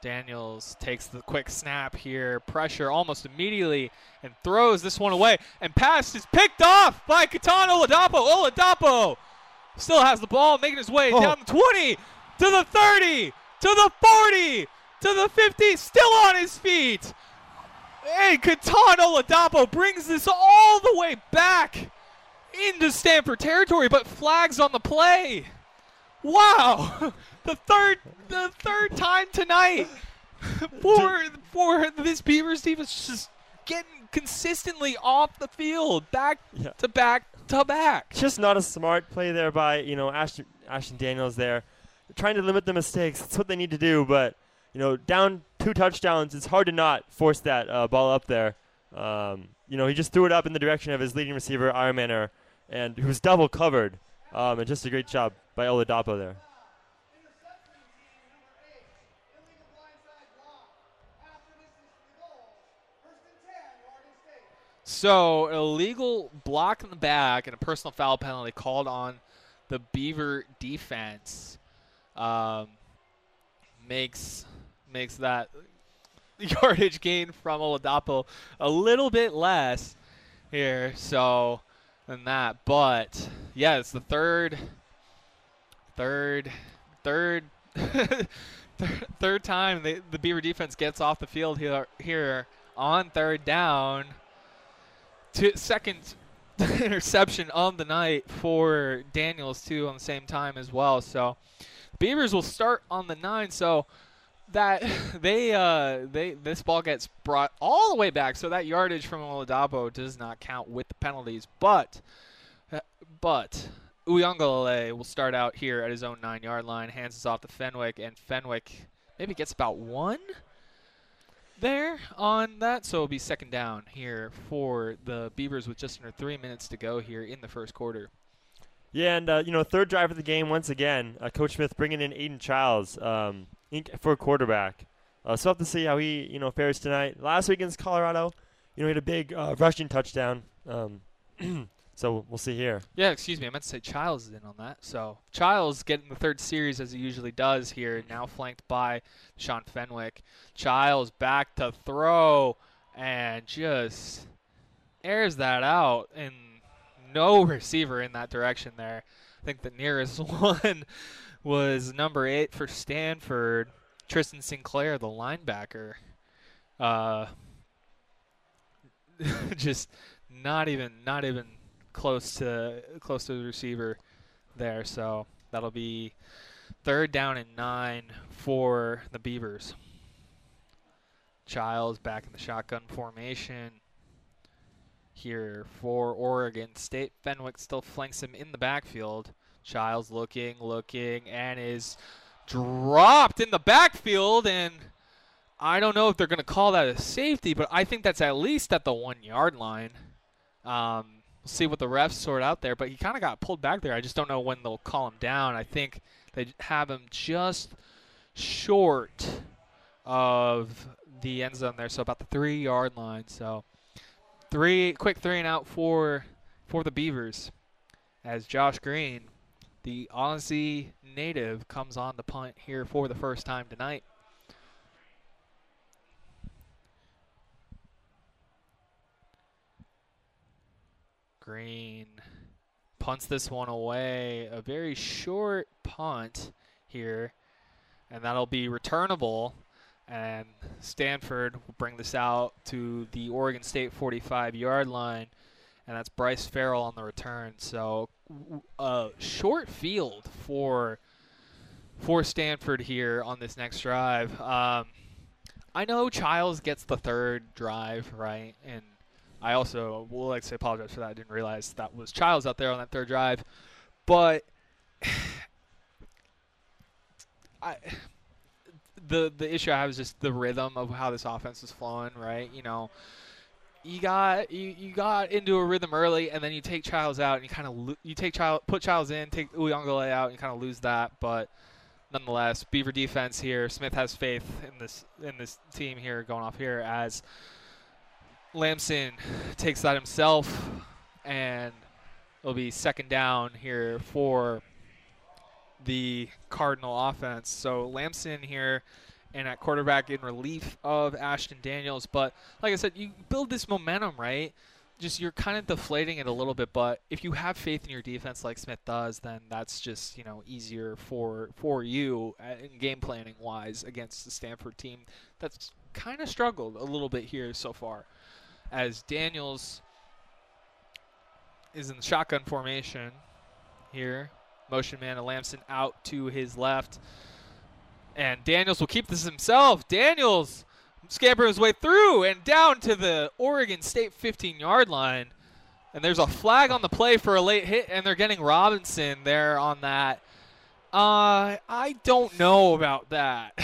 Daniels takes the quick snap here, pressure almost immediately, and throws this one away. And pass is picked off by Kitan Oladapo. Oladapo still has the ball, making his way down the 20, to the 30, to the 40, to the 50, still on his feet. And Kitan Oladapo brings this all the way back into Stanford territory, but flags on the play. Wow, the third time tonight for this Beavers team is just getting consistently off the field, back to back. Just not a smart play there by Ashton Daniels there, trying to limit the mistakes. That's what they need to do, but down 2 touchdowns, it's hard to not force that ball up there. He just threw it up in the direction of his leading receiver, Ayomanor, and who was double covered. And just a great job by Oladapo there. So, an illegal block in the back and a personal foul penalty called on the Beaver defense. Makes that yardage gain from Oladapo a little bit less here, so than that. But yeah, it's the third time the Beaver defense gets off the field here on third down. Second interception of the night for Daniels too on the same time as well. So Beavers will start on the 9. So that this ball gets brought all the way back, so that yardage from Oladapo does not count with the penalties. But Uiagalelei will start out here at his own 9-yard line, hands this off to Fenwick, and Fenwick maybe gets about 1 there on that. So it'll be second down here for the Beavers with just under 3 minutes to go here in the first quarter. Yeah, and third drive of the game once again. Coach Smith bringing in Aiden Childs for quarterback. So we'll have to see how he fares tonight. Last week against Colorado, he had a big rushing touchdown. So we'll see here. Yeah, excuse me, I meant to say Childs is in on that. So Childs getting the third series as he usually does here, now flanked by Sean Fenwick. Childs back to throw and just airs that out, and no receiver in that direction there. I think the nearest one was number 8 for Stanford, Tristan Sinclair, the linebacker. Just not even close to the receiver there. So that'll be third down and 9 for the Beavers. Childs back in the shotgun formation here for Oregon State. Fenwick still flanks him in the backfield. Childs looking, and is dropped in the backfield. And I don't know if they're going to call that a safety, but I think that's at least at the 1-yard line. We'll see what the refs sort out there, but he kind of got pulled back there. I just don't know when they'll call him down. I think they have him just short of the end zone there, so about the 3-yard line. So quick three and out for the Beavers, as Josh Green, the Aussie native, comes on the punt here for the first time tonight. Green punts this one away. A very short punt here, and that'll be returnable. And Stanford will bring this out to the Oregon State 45-yard line, and that's Bryce Farrell on the return. So a short field for Stanford here on this next drive. I know Childs gets the third drive, right? And I also will like to apologize for that. I didn't realize that was Childs out there on that third drive. But the issue I have is just the rhythm of how this offense is flowing, right? You know, you got into a rhythm early, and then you take Childs out, and you kind of put Childs in, take Uiagalelei out, and you kind of lose that. But nonetheless, Beaver defense here. Smith has faith in this team here going off here as Lamson takes that himself, and it'll be second down here for the Cardinal offense. So Lamson here and at quarterback in relief of Ashton Daniels. But like I said, you build this momentum, right? Just you're kind of deflating it a little bit, but if you have faith in your defense like Smith does, then that's just, you know, easier for you in game planning wise against the Stanford team that's kind of struggled a little bit here so far. As Daniels is in the shotgun formation here. Motion man to Lamson out to his left. And Daniels will keep this himself. Daniels scampering his way through and down to the Oregon State 15-yard line. And there's a flag on the play for a late hit, and they're getting Robinson there on that. I don't know about that.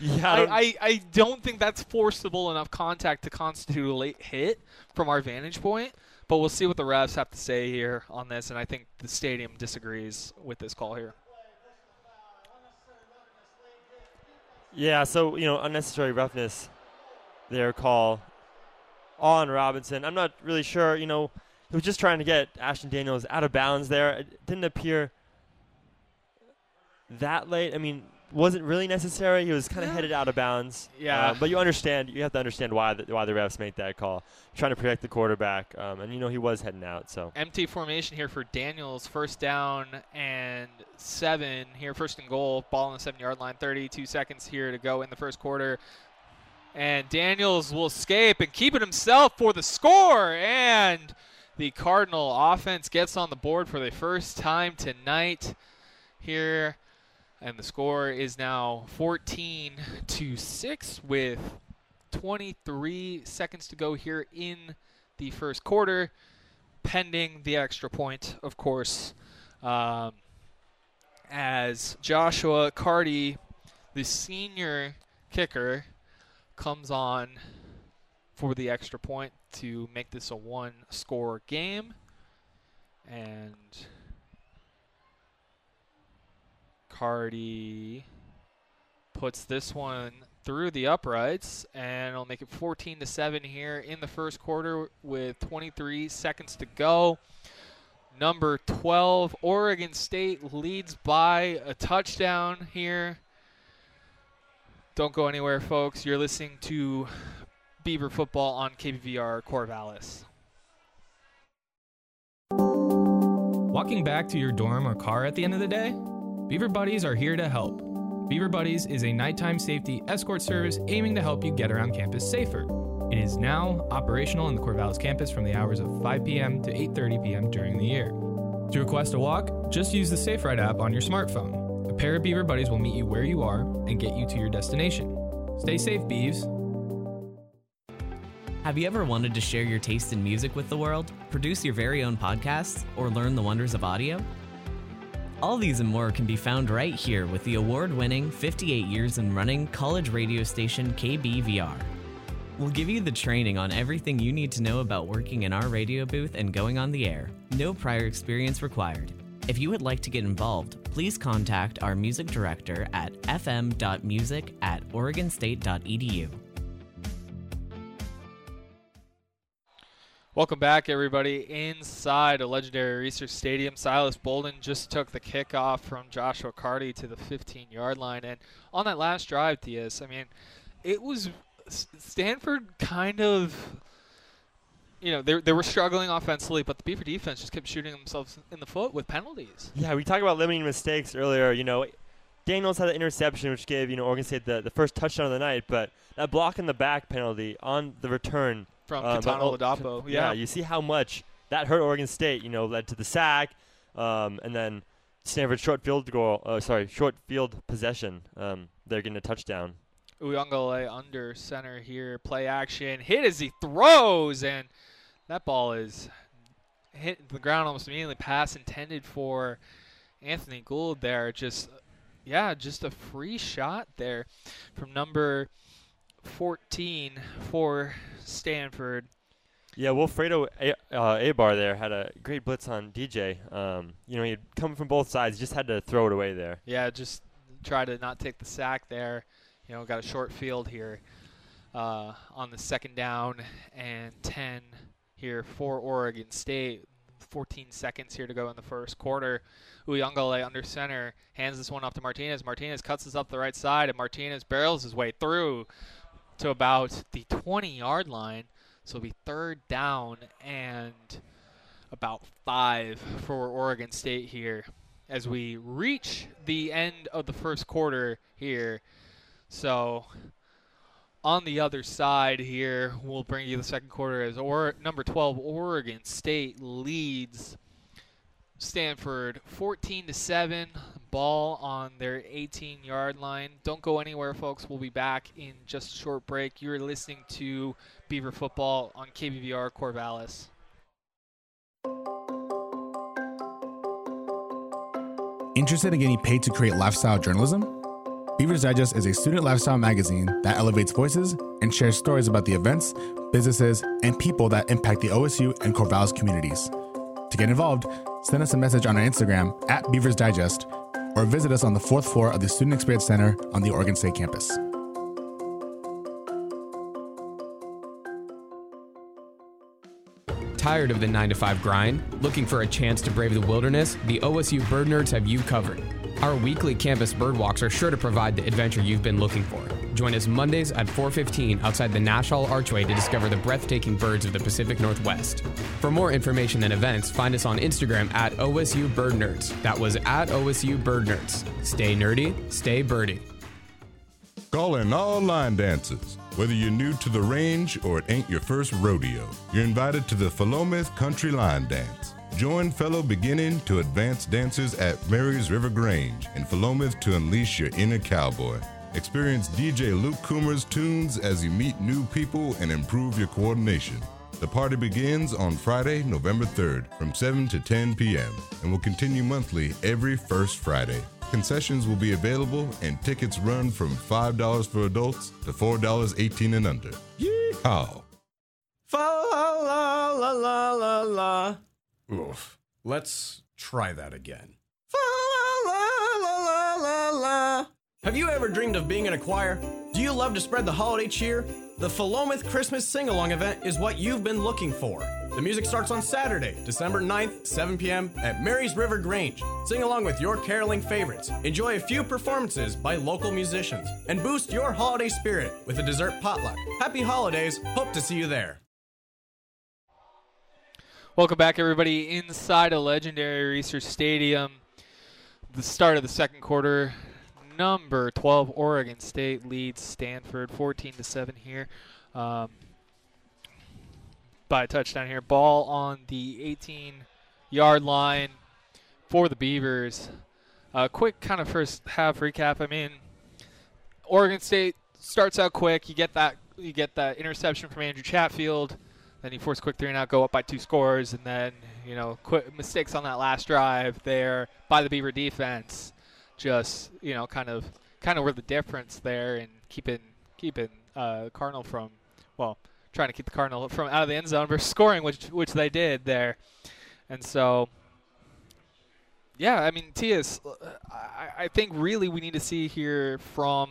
Yeah, I don't think that's forcible enough contact to constitute a late hit from our vantage point. But we'll see what the refs have to say here on this, and I think the stadium disagrees with this call here. Yeah, so, you know, unnecessary roughness, their call on Robinson. I'm not really sure, you know, he was just trying to get Ashton Daniels out of bounds there. It didn't appear that late. I mean, wasn't really necessary. He was kind of headed out of bounds. Yeah. But you understand. You have to understand why the refs made that call. Trying to protect the quarterback. And, you know, he was heading out. So empty formation here for Daniels. First down and 7 here. First and goal. Ball on the 7-yard line. 32 seconds here to go in the first quarter. And Daniels will escape and keep it himself for the score. And the Cardinal offense gets on the board for the first time tonight here. And the score is now 14-6 with 23 seconds to go here in the first quarter, pending the extra point, of course, as Joshua Karty, the senior kicker, comes on for the extra point to make this a one-score game. And Karty puts this one through the uprights, and it'll make it 14-7 here in the first quarter with 23 seconds to go. Number 12, Oregon State leads by a touchdown here. Don't go anywhere, folks. You're listening to Beaver Football on KBVR Corvallis. Walking back to your dorm or car at the end of the day? Beaver Buddies are here to help. Beaver Buddies is a nighttime safety escort service aiming to help you get around campus safer. It is now operational in the Corvallis campus from the hours of 5 p.m. to 8:30 p.m. during the year. To request a walk, just use the SafeRide app on your smartphone. A pair of Beaver Buddies will meet you where you are and get you to your destination. Stay safe, Beavs. Have you ever wanted to share your taste in music with the world, produce your very own podcasts, or learn the wonders of audio? All these and more can be found right here with the award-winning, 58 years in running college radio station KBVR. We'll give you the training on everything you need to know about working in our radio booth and going on the air. No prior experience required. If you would like to get involved, please contact our music director at fm.music@oregonstate.edu. Welcome back, everybody. Inside a legendary Reser Stadium, Silas Bolden just took the kickoff from Joshua Karty to the 15-yard line. And on that last drive, Theus, I mean, it was Stanford kind of they were struggling offensively, but the Beaver defense just kept shooting themselves in the foot with penalties. Yeah, we talked about limiting mistakes earlier. Daniels had an interception, which gave Oregon State the first touchdown of the night, but that block in the back penalty on the return from Kitan Oladapo. Yeah, you see how much that hurt Oregon State. Led to the sack, and then Stanford short field possession. They're getting a touchdown. Uiagalelei under center here, play action, hit as he throws, and that ball is hit the ground almost immediately. Pass intended for Anthony Gould there. Just a free shot there from number 14 for Stanford. Yeah, Wilfredo Abar there had a great blitz on DJ. He had come from both sides, just had to throw it away there. Yeah, just try to not take the sack there. Got a short field here on the second down and 10 here for Oregon State. 14 seconds here to go in the first quarter. Uiagalelei under center hands this one off to Martinez. Martinez cuts this up the right side, and Martinez barrels his way through to about the 20-yard line. So it'll be third down and about 5 for Oregon State here as we reach the end of the first quarter here. So on the other side here, we'll bring you the second quarter as number 12 Oregon State leads Stanford 14-7. Ball on their 18-yard line. Don't go anywhere, folks. We'll be back in just a short break. You're listening to Beaver Football on KBVR Corvallis. Interested in getting paid to create lifestyle journalism? Beaver's Digest is a student lifestyle magazine that elevates voices and shares stories about the events, businesses, and people that impact the OSU and Corvallis communities. To get involved, send us a message on our Instagram at Beaver's Digest or visit us on the 4th floor of the Student Experience Center on the Oregon State campus. Tired of the 9-to-5 grind? Looking for a chance to brave the wilderness? The OSU Bird Nerds have you covered. Our weekly campus birdwalks are sure to provide the adventure you've been looking for. Join us Mondays at 4:15 outside the Nash Hall Archway to discover the breathtaking birds of the Pacific Northwest. For more information and events, find us on Instagram at OSU Bird Nerds. That was at OSU Bird Nerds. Stay nerdy, stay birdie. Calling all line dancers. Whether you're new to the range or it ain't your first rodeo, you're invited to the Philomath Country Line Dance. Join fellow beginning to advanced dancers at Mary's River Grange in Philomath to unleash your inner cowboy. Experience DJ Luke Coomer's tunes as you meet new people and improve your coordination. The party begins on Friday, November 3rd from 7 to 10 p.m. and will continue monthly every first Friday. Concessions will be available and tickets run from $5 for adults to $4.18 and under. Yeehaw! Fa la la la la la. Oof. Let's try that again. Have you ever dreamed of being in a choir? Do you love to spread the holiday cheer? The Philomath Christmas Sing-Along event is what you've been looking for. The music starts on Saturday, December 9th, 7 p.m. at Mary's River Grange. Sing along with your caroling favorites. Enjoy a few performances by local musicians. And boost your holiday spirit with a dessert potluck. Happy holidays. Hope to see you there. Welcome back, everybody, inside a legendary Reser Stadium. The start of the second quarter, number 12, Oregon State leads Stanford 14-7 here by a touchdown here. Ball on the 18-yard line for the Beavers. A quick kind of first half recap. Oregon State starts out quick. You get that interception from Andrew Chatfield. Then you force a quick three and out, go up by 2 scores, and then, quick mistakes on that last drive there by the Beaver defense. Just, kind of were the difference there and keeping Cardinal from, trying to keep the Cardinal from out of the end zone versus scoring, which they did there. And so, Tias, I think really we need to see here from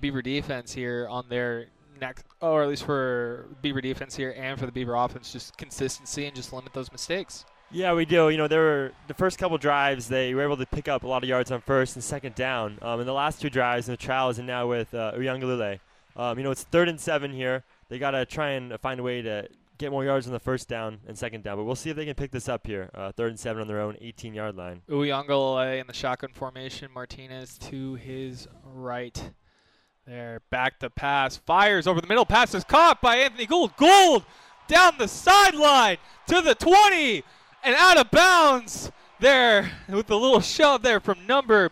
Beaver defense here on their next, or at least for Beaver defense here and for the Beaver offense, just consistency and just limit those mistakes. Yeah, we do. There were the first couple drives, they were able to pick up a lot of yards on first and second down. In the last 2 drives, and the trials, and now with Uiagalelei. It's 3rd and 7 here. They got to try and find a way to get more yards on the first down and second down, but we'll see if they can pick this up here. 3rd and 7 on their own 18-yard line. Uiagalelei in the shotgun formation. Martinez to his right. There, back to pass. Fires over the middle. Pass is caught by Anthony Gould. Gould down the sideline to the 20 and out of bounds there with a little shove there from number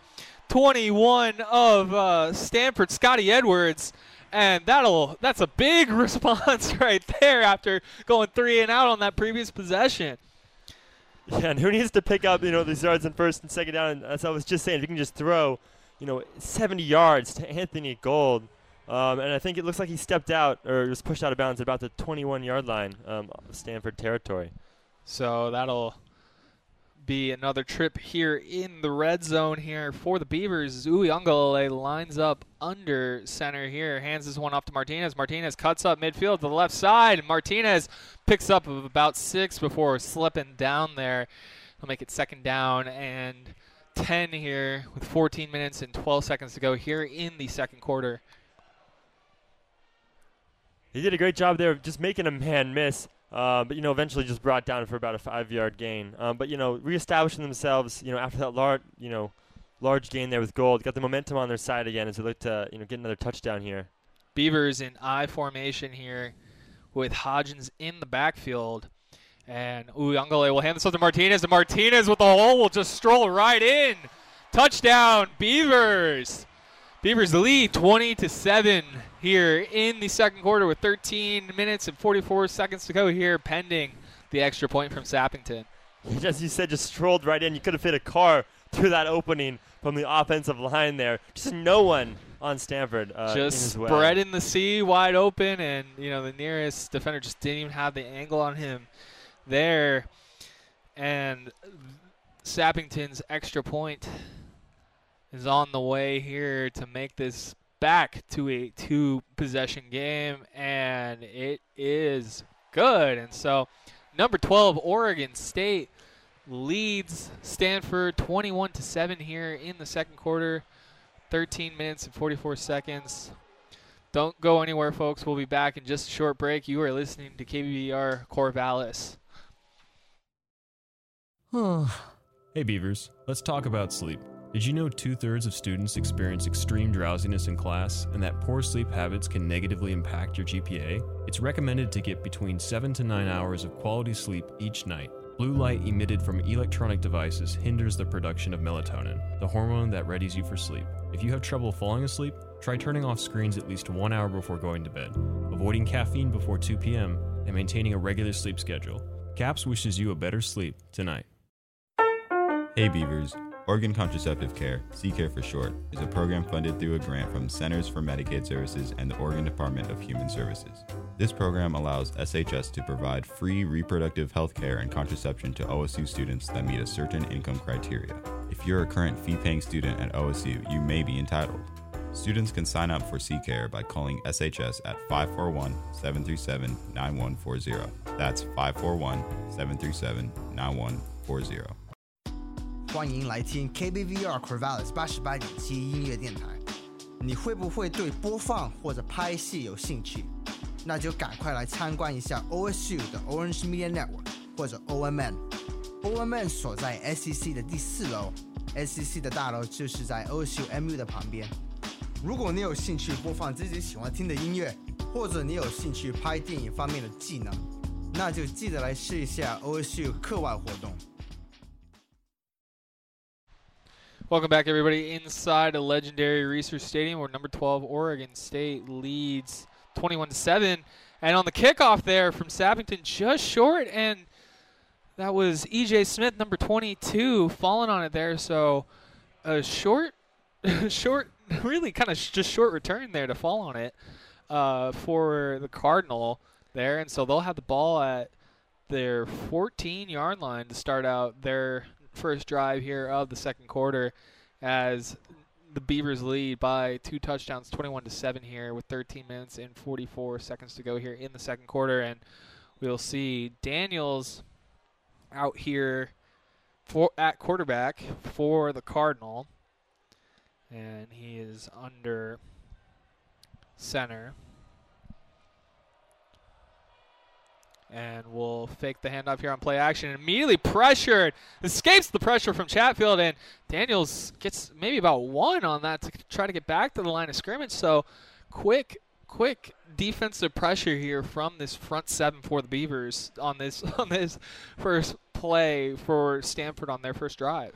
21 of Stanford, Scotty Edwards. And that's a big response right there after going 3 and out on that previous possession. Yeah, and who needs to pick up, these yards in 1st and 2nd down? And as I was just saying, if you can just throw, 70 yards to Anthony Gould. And I think it looks like he stepped out or was pushed out of bounds at about the 21-yard line of Stanford territory. So that'll be another trip here in the red zone here for the Beavers. Uiagalelei lines up under center here, hands this one off to Martinez. Martinez cuts up midfield to the left side. Martinez picks up about 6 before slipping down there. He'll make it 2nd down and 10 here with 14 minutes and 12 seconds to go here in the 2nd quarter. He did a great job there of just making a man miss. But, eventually just brought down for about a 5-yard gain. But, reestablishing themselves, after that large gain there with Gold, got the momentum on their side again as they look to, get another touchdown here. Beavers in I formation here with Hodgins in the backfield. And Uiagalelei will hand this off to Martinez, and Martinez with the hole will just stroll right in. Touchdown, Beavers. Beavers lead 20-7 here in the 2nd quarter with 13 minutes and 44 seconds to go here, pending the extra point from Sappington. As you said, just strolled right in. You could have fit a car through that opening from the offensive line there. Just no one on Stanford. Just spreading the sea wide open, and, the nearest defender just didn't even have the angle on him there. And Sappington's extra point is on the way here to make this back to a 2-possession game, and it is good. And so number 12, Oregon State, leads Stanford 21-7 here in the 2nd quarter, 13 minutes and 44 seconds. Don't go anywhere, folks. We'll be back in just a short break. You are listening to KBVR Corvallis. Hey, Beavers. Let's talk about sleep. Did you know 2/3 of students experience extreme drowsiness in class, and that poor sleep habits can negatively impact your GPA? It's recommended to get between 7 to 9 hours of quality sleep each night. Blue light emitted from electronic devices hinders the production of melatonin, the hormone that readies you for sleep. If you have trouble falling asleep, try turning off screens at least 1 hour before going to bed, avoiding caffeine before 2 p.m., and maintaining a regular sleep schedule. CAPS wishes you a better sleep tonight. Hey, Beavers. Oregon Contraceptive Care, C-Care for short, is a program funded through a grant from Centers for Medicaid Services and the Oregon Department of Human Services. This program allows SHS to provide free reproductive health care and contraception to OSU students that meet a certain income criteria. If you're a current fee-paying student at OSU, you may be entitled. Students can sign up for C-Care by calling SHS at 541-737-9140. That's 541-737-9140. 欢迎来听 KBVR Corvallis 88.7音乐电台。你会不会对播放或者拍戏有兴趣？那就赶快来参观一下 OSU 的 Orange Media Network 或者 OMN。OMN 所在 SEC 的第4楼 ，SEC 的大楼就是在 OSU MU 的旁边。如果你有兴趣播放自己喜欢听的音乐，或者你有兴趣拍电影方面的技能，那就记得来试一下 OSU 课外活动。Welcome back, everybody, inside a legendary Reser Stadium where number 12 Oregon State leads 21-7. And on the kickoff there from Sappington, just short, and that was EJ Smith, number 22, falling on it there. So a short return there to fall on it for the Cardinal there. And so they'll have the ball at their 14-yard line to start out their first drive here of the 2nd quarter as the Beavers lead by 2 touchdowns, 21-7 here with 13 minutes and 44 seconds to go here in the 2nd quarter. And we'll see Daniels out here at quarterback for the Cardinal. And he is under center. And we'll fake the handoff here on play action. And immediately pressured. Escapes the pressure from Chatfield. And Daniels gets maybe about one on that to try to get back to the line of scrimmage. So quick defensive pressure here from this front seven for the Beavers on this first play for Stanford on their first drive.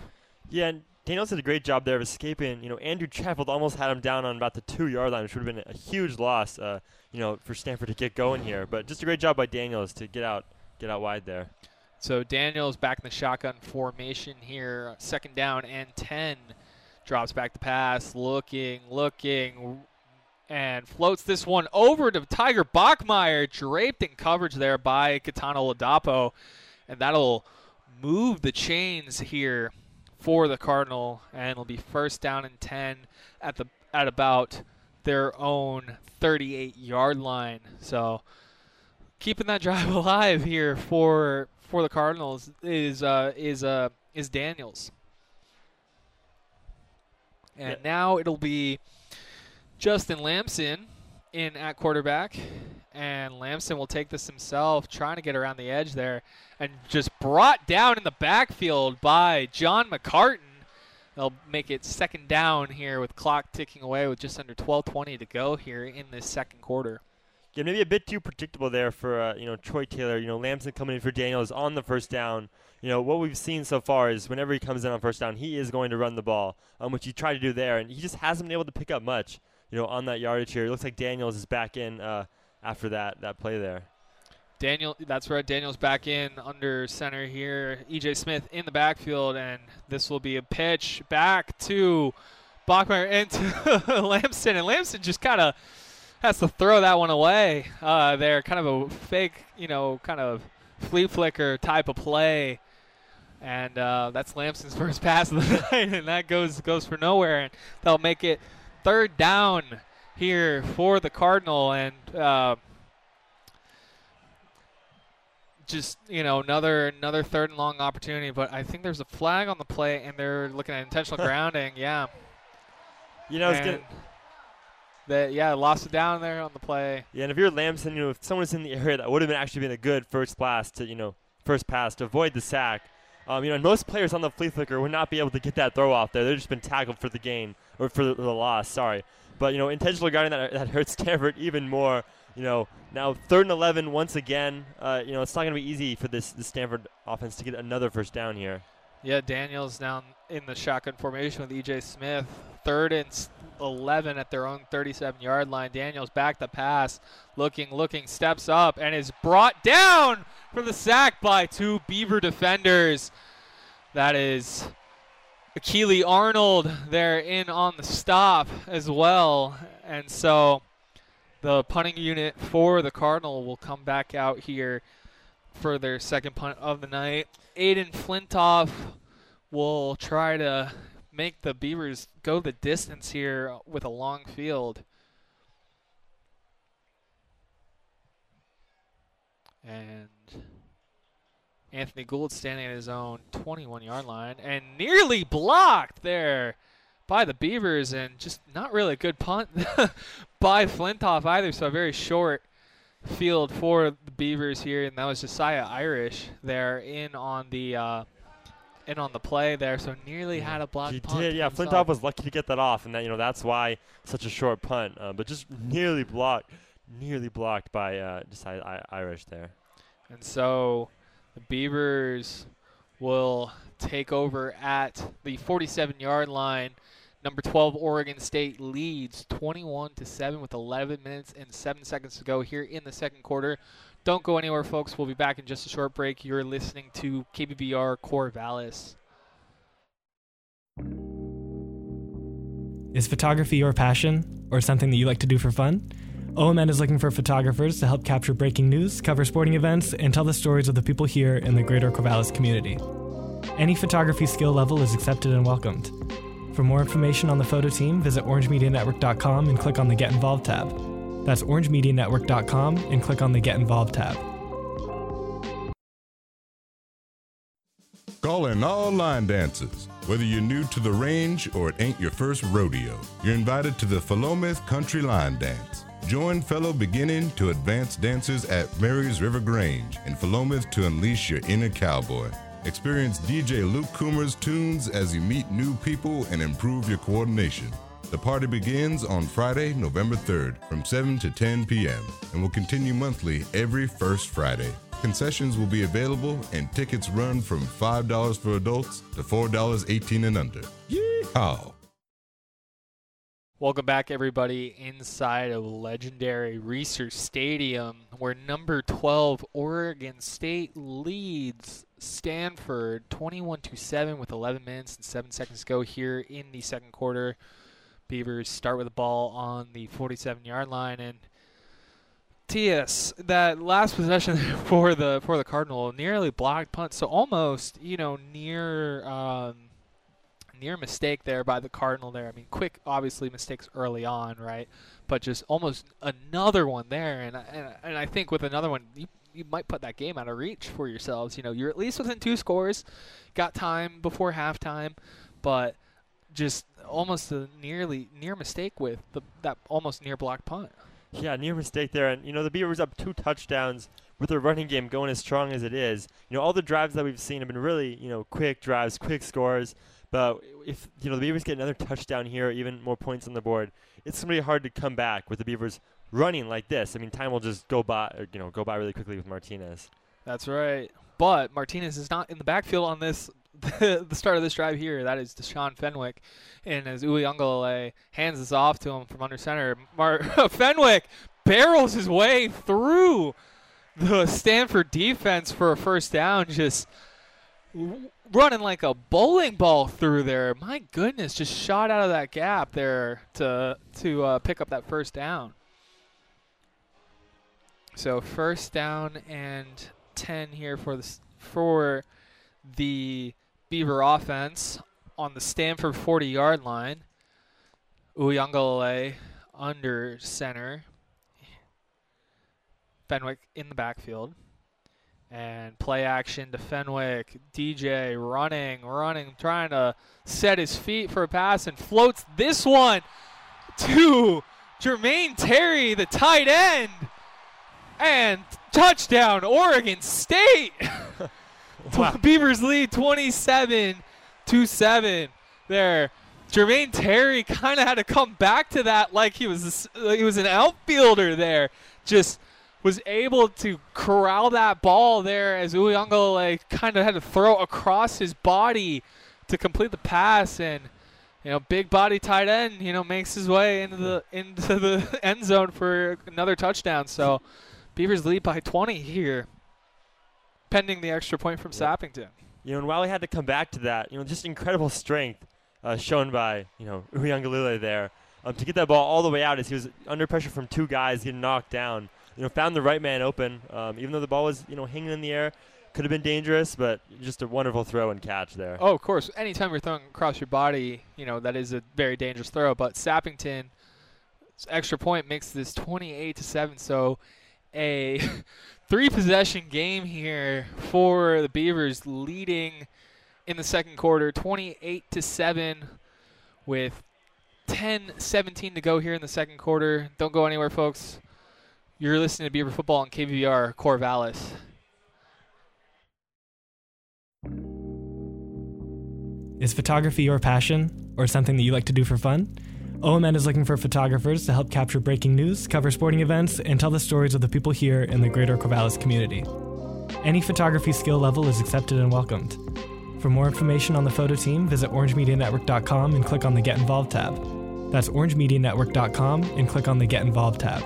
Yeah, and Daniels did a great job there of escaping. You know, Andrew Chatfield almost had him down on about the 2-yard line, which would have been a huge loss, for Stanford to get going here. But just a great job by Daniels to get out wide there. So Daniels back in the shotgun formation here, second down and 10. Drops back the pass, looking, and floats this one over to Tiger Bachmeier, draped in coverage there by Kitan Oladapo. And that'll move the chains here for the Cardinal, and it'll be first down and 10 at about their own 38-yard line. So keeping that drive alive here for the Cardinals is Daniels. And now it'll be Justin Lamson in at quarterback. And Lamson will take this himself, trying to get around the edge there, and just brought down in the backfield by John McCartan. They'll make it second down here with clock ticking away with just under 12:20 to go here in this second quarter. Yeah, maybe a bit too predictable there for Troy Taylor. Lamson coming in for Daniels on the first down. What we've seen so far is whenever he comes in on first down, he is going to run the ball, which he tried to do there, and he just hasn't been able to pick up much. On that yardage here, it looks like Daniels is back in. After that play there. That's right. Daniels back in under center here. EJ Smith in the backfield, and this will be a pitch back to Bachmeier and to Lamson. And Lamson just kind of has to throw that one away there. Kind of a fake, kind of flea flicker type of play. And that's Lamson's first pass of the night, and that goes for nowhere. And they'll make it third down here for the Cardinal, and another third and long opportunity, but I think there's a flag on the play, and they're looking at intentional grounding. Yeah. Lost it down there on the play. Yeah, and if you're Lamson, if someone's in the area, that would have been a good first pass to avoid the sack. Most players on the flea flicker would not be able to get that throw off there. They've just been tackled for the gain, or for the loss, sorry. But, intentional guarding, that hurts Stanford even more. Now 3rd and 11 once again. It's not going to be easy for the Stanford offense to get another first down here. Yeah, Daniels down in the shotgun formation with E.J. Smith. 3rd and 11 at their own 37-yard line. Daniels back the pass, looking, steps up, and is brought down for the sack by two Beaver defenders. That is Keely Arnold there in on the stop as well. And so the punting unit for the Cardinal will come back out here for their second punt of the night. Aiden Flintoff will try to make the Beavers go the distance here with a long field. And Anthony Gould standing at his own 21-yard line, and nearly blocked there by the Beavers, and just not really a good punt by Flintoff either, so a very short field for the Beavers here, and that was Josiah Irish there in on the play there, so nearly had a blocked punt. He did, yeah. Flintoff was lucky to get that off, and that, that's why such a short punt, but just nearly blocked by Josiah Irish there. And so the Beavers will take over at the 47-yard line. Number 12, Oregon State leads 21-7 with 11 minutes and 7 seconds to go here in the second quarter. Don't go anywhere, folks. We'll be back in just a short break. You're listening to KBVR Corvallis. Is photography your passion or something that you like to do for fun? OMN is looking for photographers to help capture breaking news, cover sporting events, and tell the stories of the people here in the greater Corvallis community. Any photography skill level is accepted and welcomed. For more information on the photo team, visit orangemedianetwork.com and click on the Get Involved tab. That's orangemedianetwork.com and click on the Get Involved tab. Calling all line dancers. Whether you're new to the range or it ain't your first rodeo, you're invited to the Philomath Country Line Dance. Join fellow beginning to advanced dancers at Mary's River Grange in Philomath to unleash your inner cowboy. Experience DJ Luke Coomer's tunes as you meet new people and improve your coordination. The party begins on Friday, November 3rd from 7 to 10 p.m. and will continue monthly every first Friday. Concessions will be available and tickets run from $5 for adults to $4.18 and under. Yeehaw! Welcome back, everybody, inside of legendary Reser Stadium, where number 12 Oregon State leads Stanford 21-7 with 11 minutes and 7 seconds to go here in the second quarter. Beavers start with the ball on the 47-yard line, and TS, that last possession for the Cardinal, nearly blocked punt, so almost, near mistake there by the Cardinal there. I mean, quick, obviously, mistakes early on, right? But just almost another one there, and I think with another one, you might put that game out of reach for yourselves. You know, you're at least within two scores, got time before halftime, but just almost a near mistake with that almost near blocked punt. Yeah, near mistake there. And, the Beavers up two touchdowns with their running game going as strong as it is. All the drives that we've seen have been really, quick drives, quick scores. But if, the Beavers get another touchdown here, even more points on the board, it's going to be hard to come back with the Beavers running like this. I mean, time will just go by really quickly with Martinez. That's right. But Martinez is not in the backfield on this. The start of this drive here, that is Deshaun Fenwick. And as Uiagalelei hands this off to him from under center, Fenwick barrels his way through the Stanford defense for a first down, just running like a bowling ball through there. My goodness, just shot out of that gap there to pick up that first down. So first down and 10 here for the Beaver offense on the Stanford 40-yard line. Uiagalelei under center. Fenwick in the backfield. And play action to Fenwick. DJ running, trying to set his feet for a pass and floats this one to Jermaine Terry, the tight end. And touchdown, Oregon State! Wow. Beavers lead 27-7 there. Jermaine Terry kind of had to come back to that like he was an outfielder there. Just was able to corral that ball there as Uiagalelei kind of had to throw across his body to complete the pass. And, big body tight end, makes his way into the end zone for another touchdown. So Beavers lead by 20 here, pending the extra point from Sappington. And while he had to come back to that, just incredible strength shown by, Uiagalelei there to get that ball all the way out as he was under pressure from two guys getting knocked down. Found the right man open, even though the ball was, hanging in the air. Could have been dangerous, but just a wonderful throw and catch there. Oh, of course. Anytime you're throwing across your body, that is a very dangerous throw. But Sappington's extra point makes this 28-7, so a three-possession game here for the Beavers, leading in the second quarter 28-7 with 10:17 to go here in the second quarter. Don't go anywhere, folks. You're listening to Beaver Football on KBVR Corvallis. Is photography your passion or something that you like to do for fun? OMN is looking for photographers to help capture breaking news, cover sporting events, and tell the stories of the people here in the greater Corvallis community. Any photography skill level is accepted and welcomed. For more information on the photo team, visit orangemedianetwork.com and click on the Get Involved tab. That's orangemedianetwork.com and click on the Get Involved tab.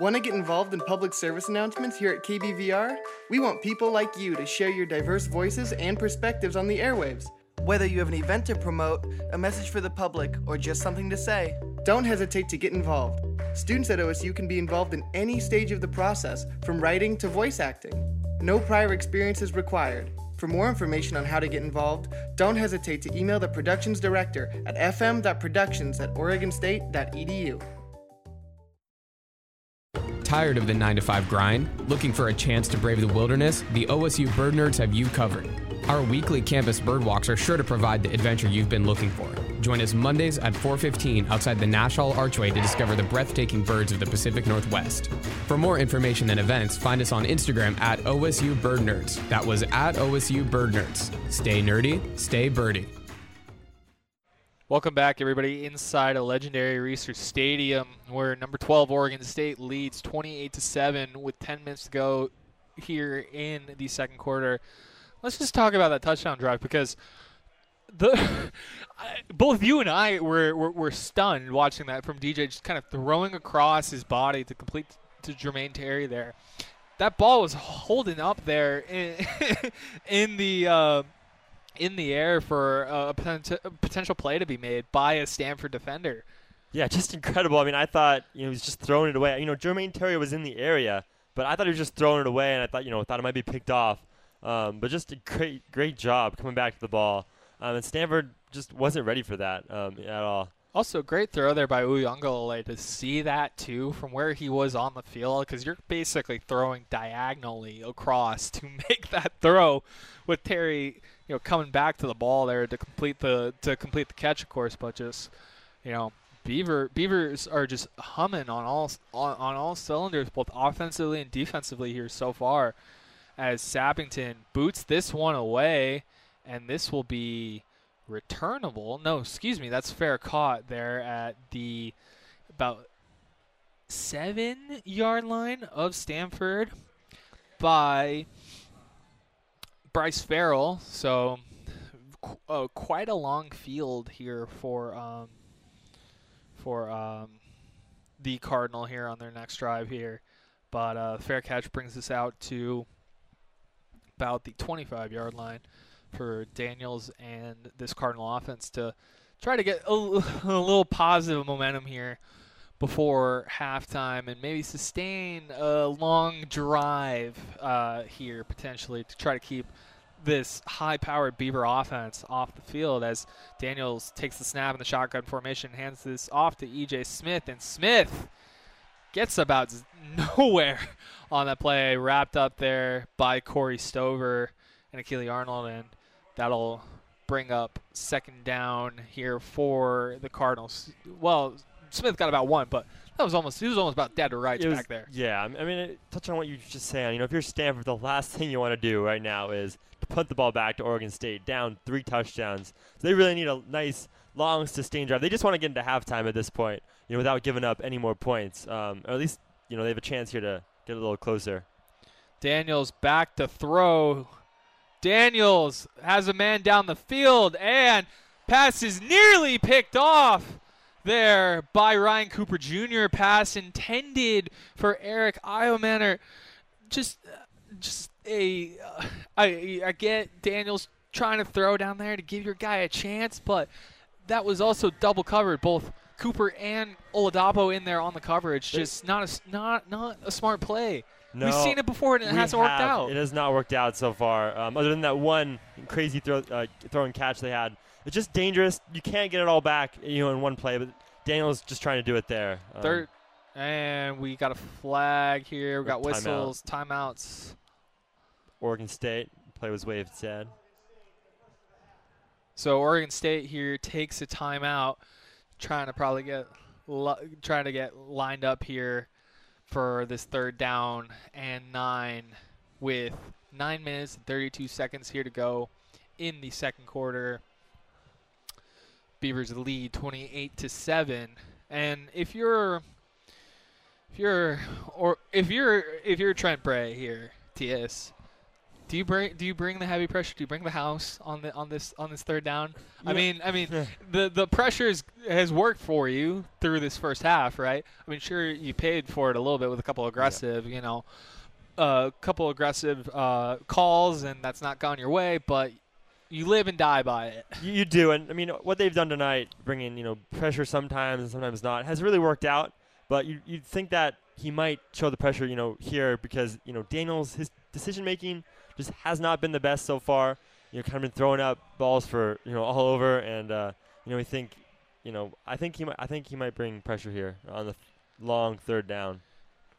Want to get involved in public service announcements here at KBVR? We want people like you to share your diverse voices and perspectives on the airwaves. Whether you have an event to promote, a message for the public, or just something to say, don't hesitate to get involved. Students at OSU can be involved in any stage of the process, from writing to voice acting. No prior experience is required. For more information on how to get involved, don't hesitate to email the productions director at fm.productions@oregonstate.edu. Tired of the 9-to-5 grind? Looking for a chance to brave the wilderness? The OSU Bird Nerds have you covered. Our weekly campus bird walks are sure to provide the adventure you've been looking for. Join us Mondays at 4:15 outside the Nash Hall Archway to discover the breathtaking birds of the Pacific Northwest. For more information and events, find us on Instagram at OSU Bird Nerds. That was at OSU Bird Nerds. Stay nerdy, stay birdie. Welcome back, everybody, inside a legendary Reser Stadium where number 12 Oregon State leads 28-7 with 10 minutes to go here in the second quarter. Let's just talk about that touchdown drive because both you and I were stunned watching that from DJ just kind of throwing across his body to complete to Jermaine Terry there. That ball was holding up there in the air for a potential play to be made by a Stanford defender. Yeah, just incredible. I mean, I thought he was just throwing it away. Jermaine Terry was in the area, but I thought he was just throwing it away, and I thought thought it might be picked off. But just a great job coming back to the ball. And Stanford just wasn't ready for that at all. Also, great throw there by Uiagalelei to see that, too, from where he was on the field, because you're basically throwing diagonally across to make that throw with Terry, coming back to the ball there to complete the catch, of course. But just, Beavers are just humming on all cylinders, both offensively and defensively here so far, as Sappington boots this one away, and this will be returnable. No, excuse me, that's fair caught there at the about 7-yard line of Stanford by Bryce Farrell. So quite a long field here for the Cardinal here on their next drive here. But fair catch brings us out to about the 25-yard line for Daniels and this Cardinal offense to try to get a little positive momentum here before halftime and maybe sustain a long drive here potentially to try to keep this high-powered Beaver offense off the field as Daniels takes the snap in the shotgun formation, hands this off to EJ Smith, and Smith gets about nowhere on that play, wrapped up there by Corey Stover and Akili Arnold, and that'll bring up second down here for the Cardinals. Well, Smith got about one, but he was almost about dead to rights back there. Yeah, I mean, touch on what you just said. If you're Stanford, the last thing you want to do right now is to punt the ball back to Oregon State, down 3 touchdowns. So they really need a nice, long, sustained drive. They just want to get into halftime at this point, without giving up any more points. Or at least, they have a chance here to get a little closer. Daniels back to throw. Daniels has a man down the field, and pass is nearly picked off there by Ryan Cooper Jr. Pass intended for Elic Ayomanor. I get Daniels trying to throw down there to give your guy a chance, but that was also double covered. Both Cooper and Oladapo in there on the coverage. Just not a smart play. No, we've seen it before, and it hasn't worked out. It has not worked out so far. Other than that one crazy throw and catch they had, it's just dangerous. You can't get it all back, in one play. But Daniel's just trying to do it there. Third, and we got a flag here. We got whistles, timeouts. Oregon State play was waived. Sad. So Oregon State here takes a timeout, trying to get lined up here for this third down and 9 with 9 minutes and 32 seconds here to go in the second quarter. Beavers lead 28-7, and if you're Trent Bray here, TS, do you bring the heavy pressure? Do you bring the house on this third down? Yeah. I mean, the pressure has worked for you through this first half, right? I mean, sure, you paid for it a little bit with a couple aggressive, calls, and that's not gone your way, but you live and die by it. You do, and I mean, what they've done tonight, bringing pressure sometimes and sometimes not, has really worked out. But you'd think that he might show the pressure, here because Daniels, his decision making just has not been the best so far. Kind of been throwing up balls for all over, and I think he might bring pressure here on the long third down.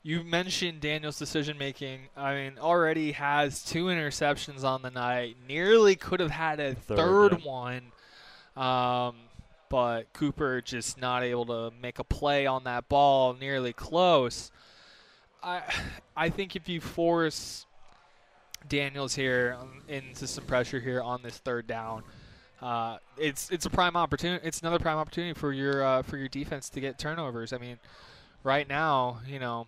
You mentioned Daniels' decision making. I mean, already has 2 interceptions on the night. Nearly could have had a third one. but Cooper just not able to make a play on that ball nearly close. I think if you force Daniels here into some pressure here on this third down, it's a prime opportunity. It's another prime opportunity for your defense to get turnovers. I mean, right now, you know,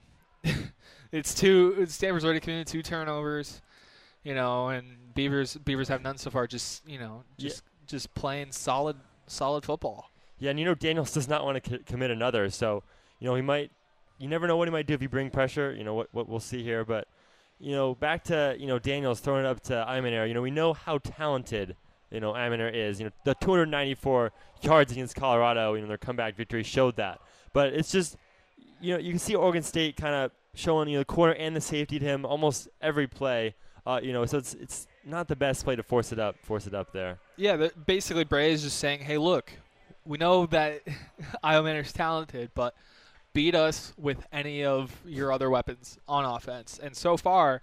Stanford's already committed 2 turnovers, you know, and Beavers have none so far. Just, you know, just playing solid football. Yeah, and you know Daniels does not want to commit another, so you know he might. You never know what he might do if you bring pressure. You know what we'll see here, but you know back to Daniels throwing it up to Ayomanor. You know we know how talented Ayomanor is. You know the 294 yards against Colorado. You know their comeback victory showed that, but it's just you can see Oregon State kind of showing the corner and the safety to him almost every play. So it's not the best play to force it up there. Yeah, basically Bray is just saying, hey, look, we know that Ayomanor's talented, but beat us with any of your other weapons on offense. And so far,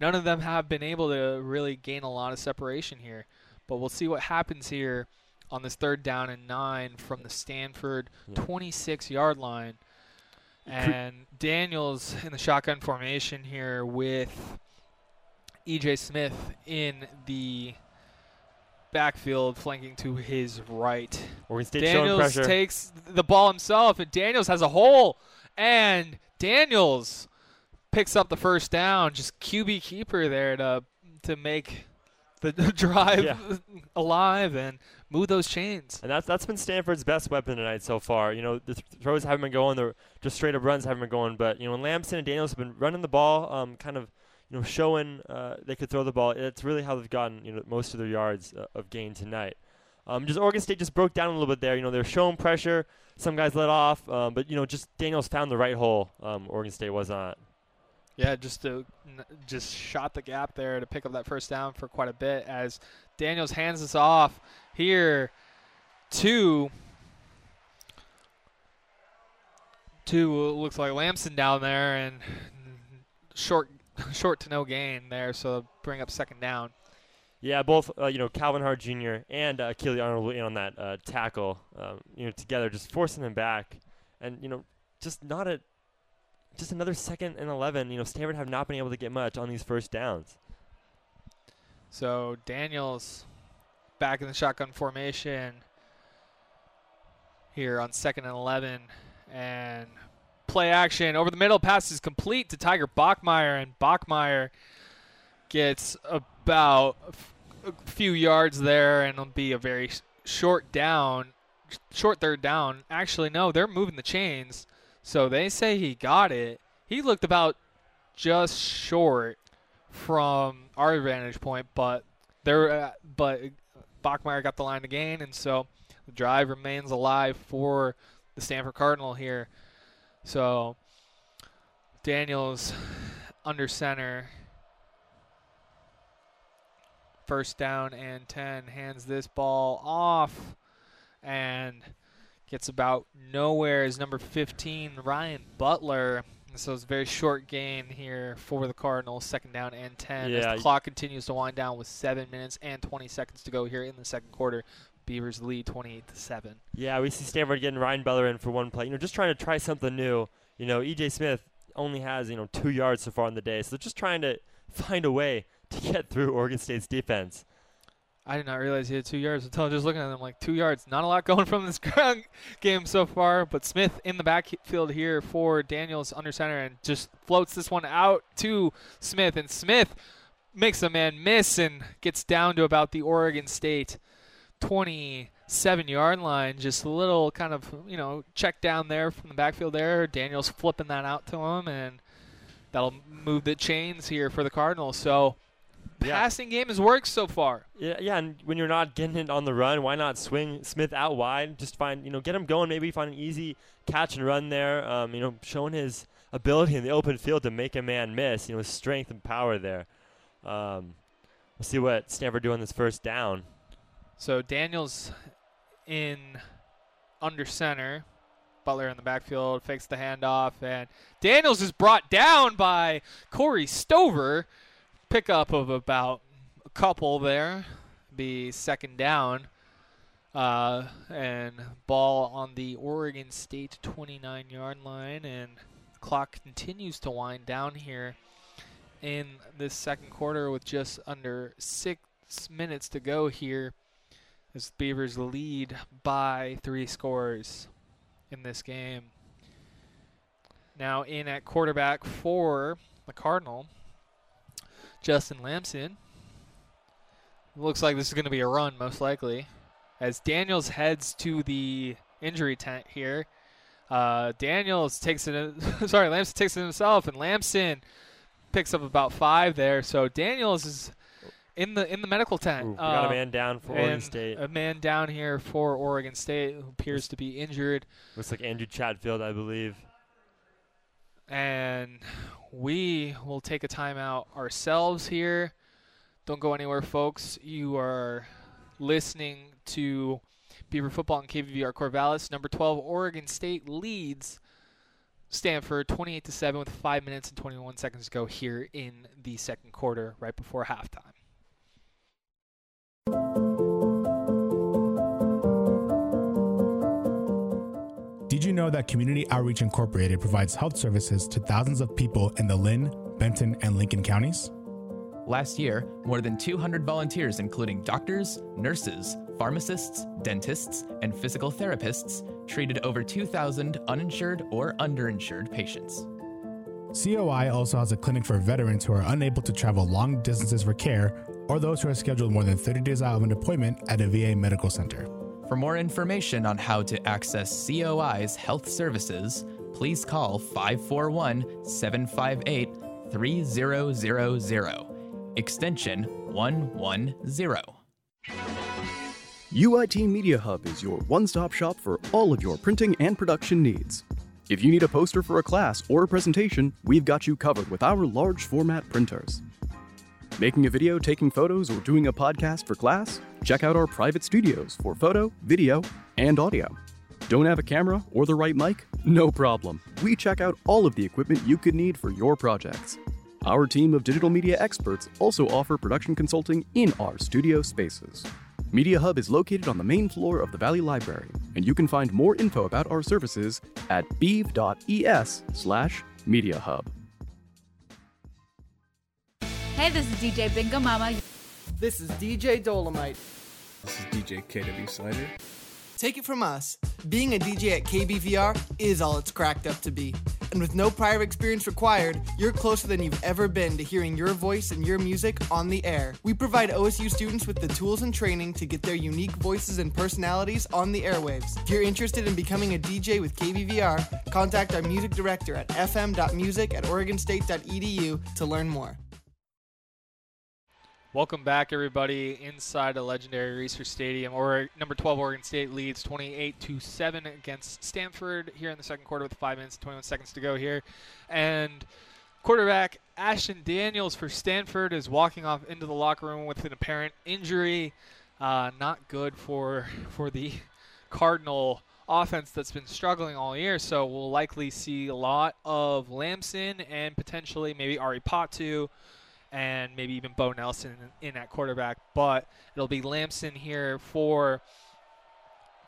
none of them have been able to really gain a lot of separation here. But we'll see what happens here on this 3rd down and 9 from the Stanford 26-yard line. And Daniels in the shotgun formation here with EJ Smith in the backfield, flanking to his right. Daniels takes the ball himself, and Daniels has a hole, and Daniels picks up the 1st down. Just QB keeper there to make the drive alive and move those chains. And that's been Stanford's best weapon tonight so far. You know, the throws haven't been going, the just straight up runs haven't been going, but you know, when Lamson and Daniels have been running the ball, kind of showing they could throw the ball. It's really how they've gotten most of their yards of gain tonight. Just Oregon State just broke down a little bit there. You know, they're showing pressure. Some guys let off, but just Daniels found the right hole. Oregon State was on. Yeah, just shot the gap there to pick up that 1st down for quite a bit as Daniels hands us off here to looks like Lamson down there and short to no gain there, so bring up 2nd down. Yeah, both Calvin Hart Jr. and Keely Arnold in on that tackle. Together just forcing him back, and just another 2nd and 11. Stanford have not been able to get much on these 1st downs. So Daniels back in the shotgun formation here on 2nd and 11, and play action over the middle, pass is complete to Tiger Bachmeier, and Bachmeier gets about a few yards there, and it'll be a very short 3rd down. Actually, no, they're moving the chains, so they say he got it. He looked about just short from our vantage point, but Bachmeier got the line to gain, and so the drive remains alive for the Stanford Cardinal here. So Daniels under center, 1st down and 10, hands this ball off and gets about nowhere as number 15, Ryan Butler. And so it's a very short gain here for the Cardinals, 2nd down and 10. Yeah, as the clock continues to wind down with 7 minutes and 20 seconds to go here in the 2nd quarter. Beavers lead 28-7. Yeah, we see Stanford getting Ryan Butler in for one play. Just trying to try something new. E.J. Smith only has, 2 yards so far in the day. So they're just trying to find a way to get through Oregon State's defense. I did not realize he had 2 yards until I was just looking at them like 2 yards. Not a lot going from this ground game so far. But Smith in the backfield here for Daniels under center and just floats this one out to Smith. And Smith makes a man miss and gets down to about the Oregon State 27-yard line, just a little kind of, check down there from the backfield there. Daniels flipping that out to him, and that'll move the chains here for the Cardinals. So passing game has worked so far. Yeah, and when you're not getting it on the run, why not swing Smith out wide? Just find, get him going, maybe find an easy catch and run there, showing his ability in the open field to make a man miss, his strength and power there. We'll see what Stanford do on this 1st down. So Daniels in under center, Butler in the backfield, fakes the handoff, and Daniels is brought down by Corey Stover. Pickup of about a couple there, be 2nd down. And ball on the Oregon State 29-yard line, and clock continues to wind down here in this second quarter with just under 6 minutes to go here, as the Beavers lead by 3 scores in this game. Now in at quarterback for the Cardinal, Justin Lamson. Looks like this is going to be a run, most likely, as Daniels heads to the injury tent here. Daniels takes it, sorry, Lamson takes it himself, and Lamson picks up about 5 there. So Daniels is in the medical tent. We got a man down for Oregon State. A man down here for Oregon State who appears to be injured. Looks like Andrew Chatfield, I believe. And we will take a timeout ourselves here. Don't go anywhere, folks. You are listening to Beaver Football on KVVR Corvallis. Number 12, Oregon State leads Stanford 28-7 with 5 minutes and 21 seconds to go here in the second quarter, right before halftime. Did you know that Community Outreach Incorporated provides health services to thousands of people in the Lynn, Benton, and Lincoln counties? Last year, more than 200 volunteers, including doctors, nurses, pharmacists, dentists, and physical therapists, treated over 2,000 uninsured or underinsured patients. COI also has a clinic for veterans who are unable to travel long distances for care, or those who are scheduled more than 30 days out of an appointment at a VA medical center. For more information on how to access COI's health services, please call 541-758-3000, extension 110. UIT Media Hub is your one-stop shop for all of your printing and production needs. If you need a poster for a class or a presentation, we've got you covered with our large format printers. Making a video, taking photos, or doing a podcast for class? Check out our private studios for photo, video, and audio. Don't have a camera or the right mic? No problem. We check out all of the equipment you could need for your projects. Our team of digital media experts also offer production consulting in our studio spaces. Media Hub is located on the main floor of the Valley Library, and you can find more info about our services at beav.es/mediahub. Hey, this is DJ Bingo Mama. This is DJ Dolomite. This is DJ KW Slider. Take it from us. Being a DJ at KBVR is all it's cracked up to be. And with no prior experience required, you're closer than you've ever been to hearing your voice and your music on the air. We provide OSU students with the tools and training to get their unique voices and personalities on the airwaves. If you're interested in becoming a DJ with KBVR, contact our music director at fm.music@oregonstate.edu to learn more. Welcome back, everybody, inside the legendary Reser Stadium. Number 12, Oregon State leads 28-7 against Stanford here in the second quarter with 5 minutes and 21 seconds to go here. And quarterback Ashton Daniels for Stanford is walking off into the locker room with an apparent injury. Not good for the Cardinal offense that's been struggling all year, so we'll likely see a lot of Lamson and potentially maybe Ari Patu, and maybe even Bo Nelson in at quarterback, but it'll be Lamson here for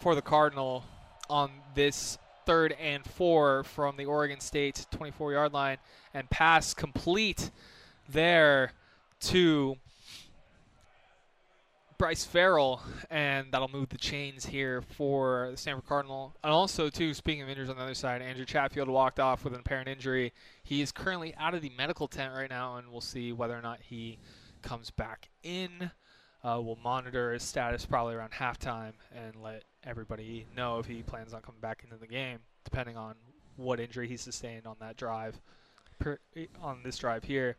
the Cardinal on this 3rd and 4 from the Oregon State 24-yard line, and pass complete there to Bryce Farrell, and that'll move the chains here for the Stanford Cardinal. And also, too, speaking of injuries on the other side, Andrew Chatfield walked off with an apparent injury. He is currently out of the medical tent right now, and we'll see whether or not he comes back in. We'll monitor his status probably around halftime and let everybody know if he plans on coming back into the game, depending on what injury he sustained on that drive, on this drive here.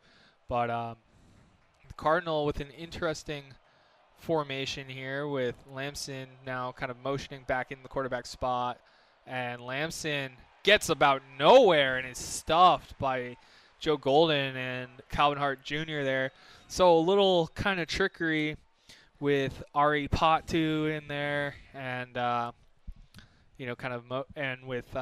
But the Cardinal with an interesting formation here, with Lamson now kind of motioning back in the quarterback spot, and Lamson gets about nowhere and is stuffed by Joe Golden and Calvin Hart Jr. there. So a little kind of trickery with Ari Patu in there, and with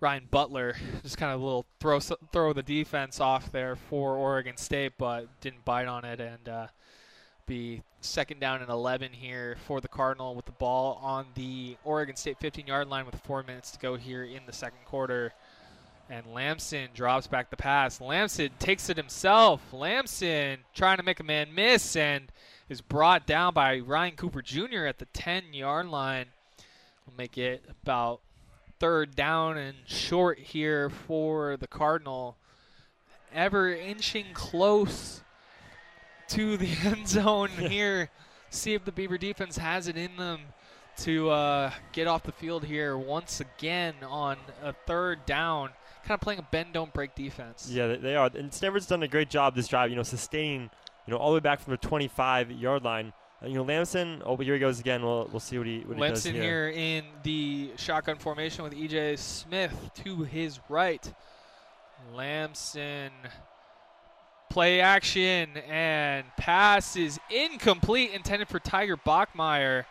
Ryan Butler, just kind of a little throw the defense off there for Oregon State, but didn't bite on it, and be second down and 11 here for the Cardinal with the ball on the Oregon State 15-yard line with 4 minutes to go here in the second quarter. And Lamson drops back the pass. Lamson takes it himself. Lamson trying to make a man miss and is brought down by Ryan Cooper Jr. at the 10-yard line. We'll make it about third down and short here for the Cardinal. Ever inching close to the end zone here. See if the Beaver defense has it in them to get off the field here once again on a third down. Kind of playing a bend-don't-break defense. Yeah, they are. And Stanford's done a great job this drive, sustaining, all the way back from the 25-yard line. Lamson, here he goes again. We'll see what he does here. Lamson here in the shotgun formation with EJ Smith to his right. Lamson, play action, and pass is incomplete, intended for Tiger Bachmeier.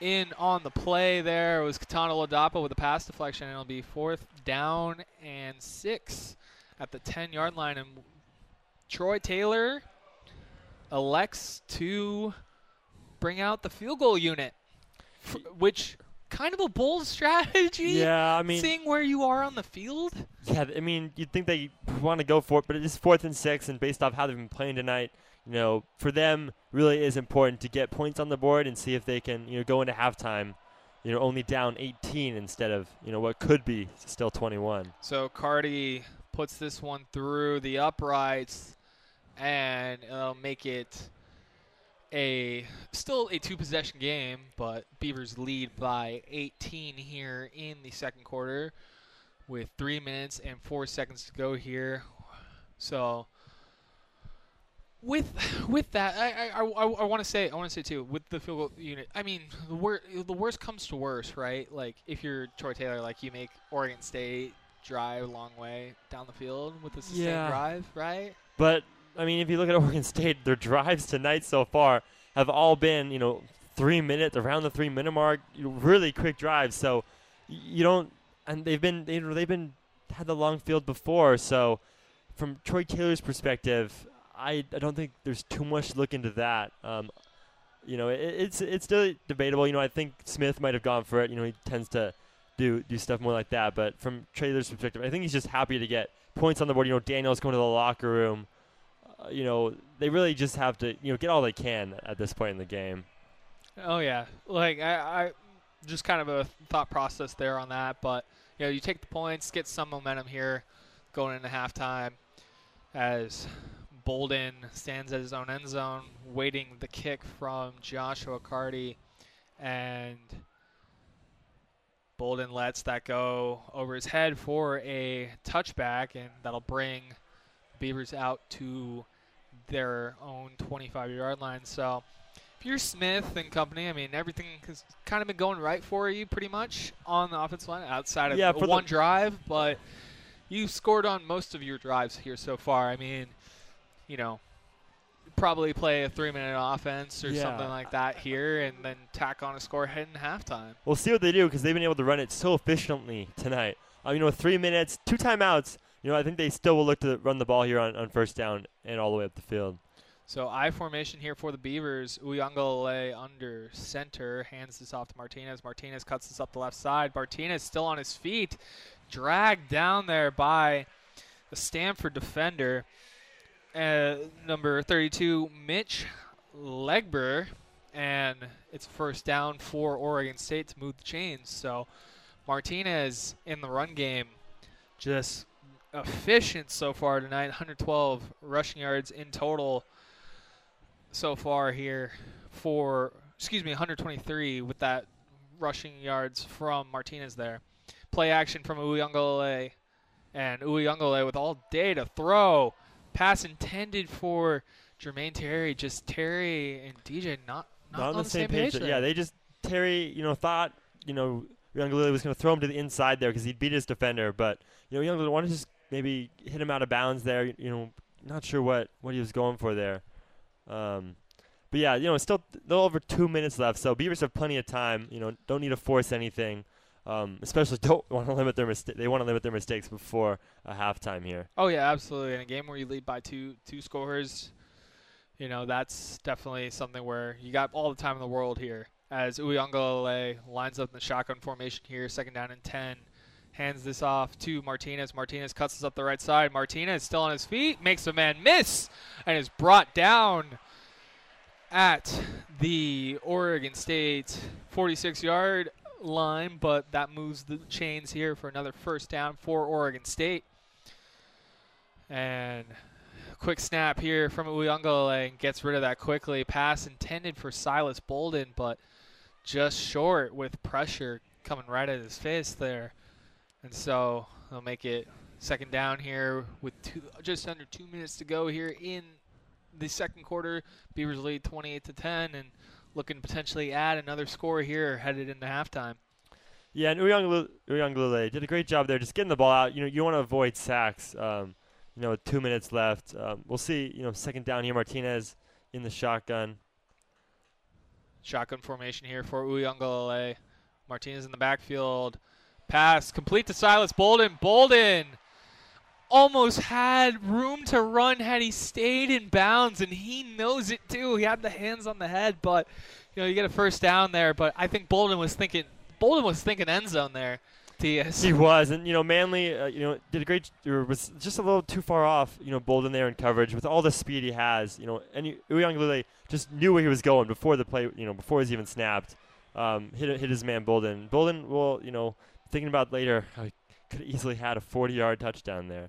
In on the play there was Kitan Oladapo with a pass deflection, and it'll be fourth down and 6 at the 10-yard line. And Troy Taylor elects to bring out the field goal unit, which kind of a bold strategy. Yeah, seeing where you are on the field. Yeah, you'd think they want to go for it, but it is 4th and 6, and based off how they've been playing tonight, for them really is important to get points on the board and see if they can, go into halftime, only down 18 instead of, what could be still 21. So Karty puts this one through the uprights, and it'll make it still a 2-possession game, but Beavers lead by 18 here in the second quarter with 3 minutes and 4 seconds to go here. So With that, I want to say too, with the field goal unit, the worst comes to worst, right? Like, if you're Troy Taylor, you make Oregon State drive a long way down the field with a sustained drive, right? But if you look at Oregon State, their drives tonight so far have all been 3 minutes, around the 3-minute mark, really quick drives. So you don't, and they've been had the long field before. So from Troy Taylor's perspective, I don't think there's too much to look into that. It's still debatable. I think Smith might have gone for it. He tends to do stuff more like that. But from Taylor's perspective, I think he's just happy to get points on the board. Daniels going to the locker room. They really just have to get all they can at this point in the game. Oh yeah, I just kind of a thought process there on that. But you take the points, get some momentum here, going into halftime as Bolden stands at his own end zone, waiting the kick from Joshua Karty, and Bolden lets that go over his head for a touchback, and that'll bring Beavers out to their own 25-yard line. So if you're Smith and company, everything has kind of been going right for you pretty much on the offensive line outside of one drive, but you scored on most of your drives here so far. Probably play a 3-minute offense or something like that here, and then tack on a score ahead in halftime. We'll see what they do, because they've been able to run it so efficiently tonight. With 3 minutes, 2 timeouts, I think they still will look to run the ball here on first down and all the way up the field. So I formation here for the Beavers. Uiagalelei under center, hands this off to Martinez. Martinez cuts this up the left side. Martinez still on his feet, dragged down there by the Stanford defender. Number 32, Mitch Legber, and it's first down for Oregon State to move the chains. So Martinez in the run game, just efficient so far tonight, 112 rushing yards in total so far here 123 with that rushing yards from Martinez there. Play action from Uiagalelei, and Uiagalelei with all day to throw. Pass intended for Jermaine Terry. Just Terry and DJ not on the same page. Yeah, they just Terry, thought, Uiagalelei was going to throw him to the inside there because he'd beat his defender. But, Uiagalelei wanted to just maybe hit him out of bounds there. Not sure what he was going for there. But, yeah, it's still a little over 2 minutes left. So Beavers have plenty of time. Don't need to force anything. Especially don't want to limit their mistakes. They want to limit their mistakes before halftime here. Oh yeah, absolutely. In a game where you lead by two scores, you know, that's definitely something where you got all the time in the world here. As Uiagalelei lines up in the shotgun formation here, second down and 10. Hands this off to Martinez. Martinez cuts this up the right side. Martinez still on his feet, makes a man miss, and is brought down at the Oregon State 46-yard line, but that moves the chains here for another first down for Oregon State. And quick snap here from Uiagalelei, and gets rid of that quickly. Pass intended for Silas Bolden, but just short with pressure coming right at his face there. And so they'll make it second down here with just under 2 minutes to go here in the second quarter. Beavers lead 28-10 and looking to potentially add another score here headed into halftime. Yeah, and Uiagalelei did a great job there just getting the ball out. You know, you want to avoid sacks, you know, with 2 minutes left. We'll see, you know, second down here, Martinez in the shotgun. Shotgun formation here for Uiagalelei. Martinez in the backfield. Pass complete to Silas Bolden. Bolden almost had room to run had he stayed in bounds, and he knows it too. He had the hands on the head, but you know, you get a first down there. But I think Bolden was thinking end zone there. TS. He was, and you know, Manley, you know, did a great. Was just a little too far off. You know, Bolden there in coverage with all the speed he has. You know, and Uiagalelei just knew where he was going before the play. You know, before he was even snapped, hit his man Bolden. Bolden will, you know. Thinking about later, I could have easily had a 40-yard touchdown there.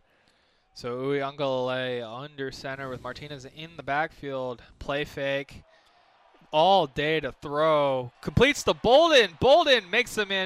So Uiagalelei under center with Martinez in the backfield. Play fake. All day to throw. Completes to Bolden. Bolden makes a man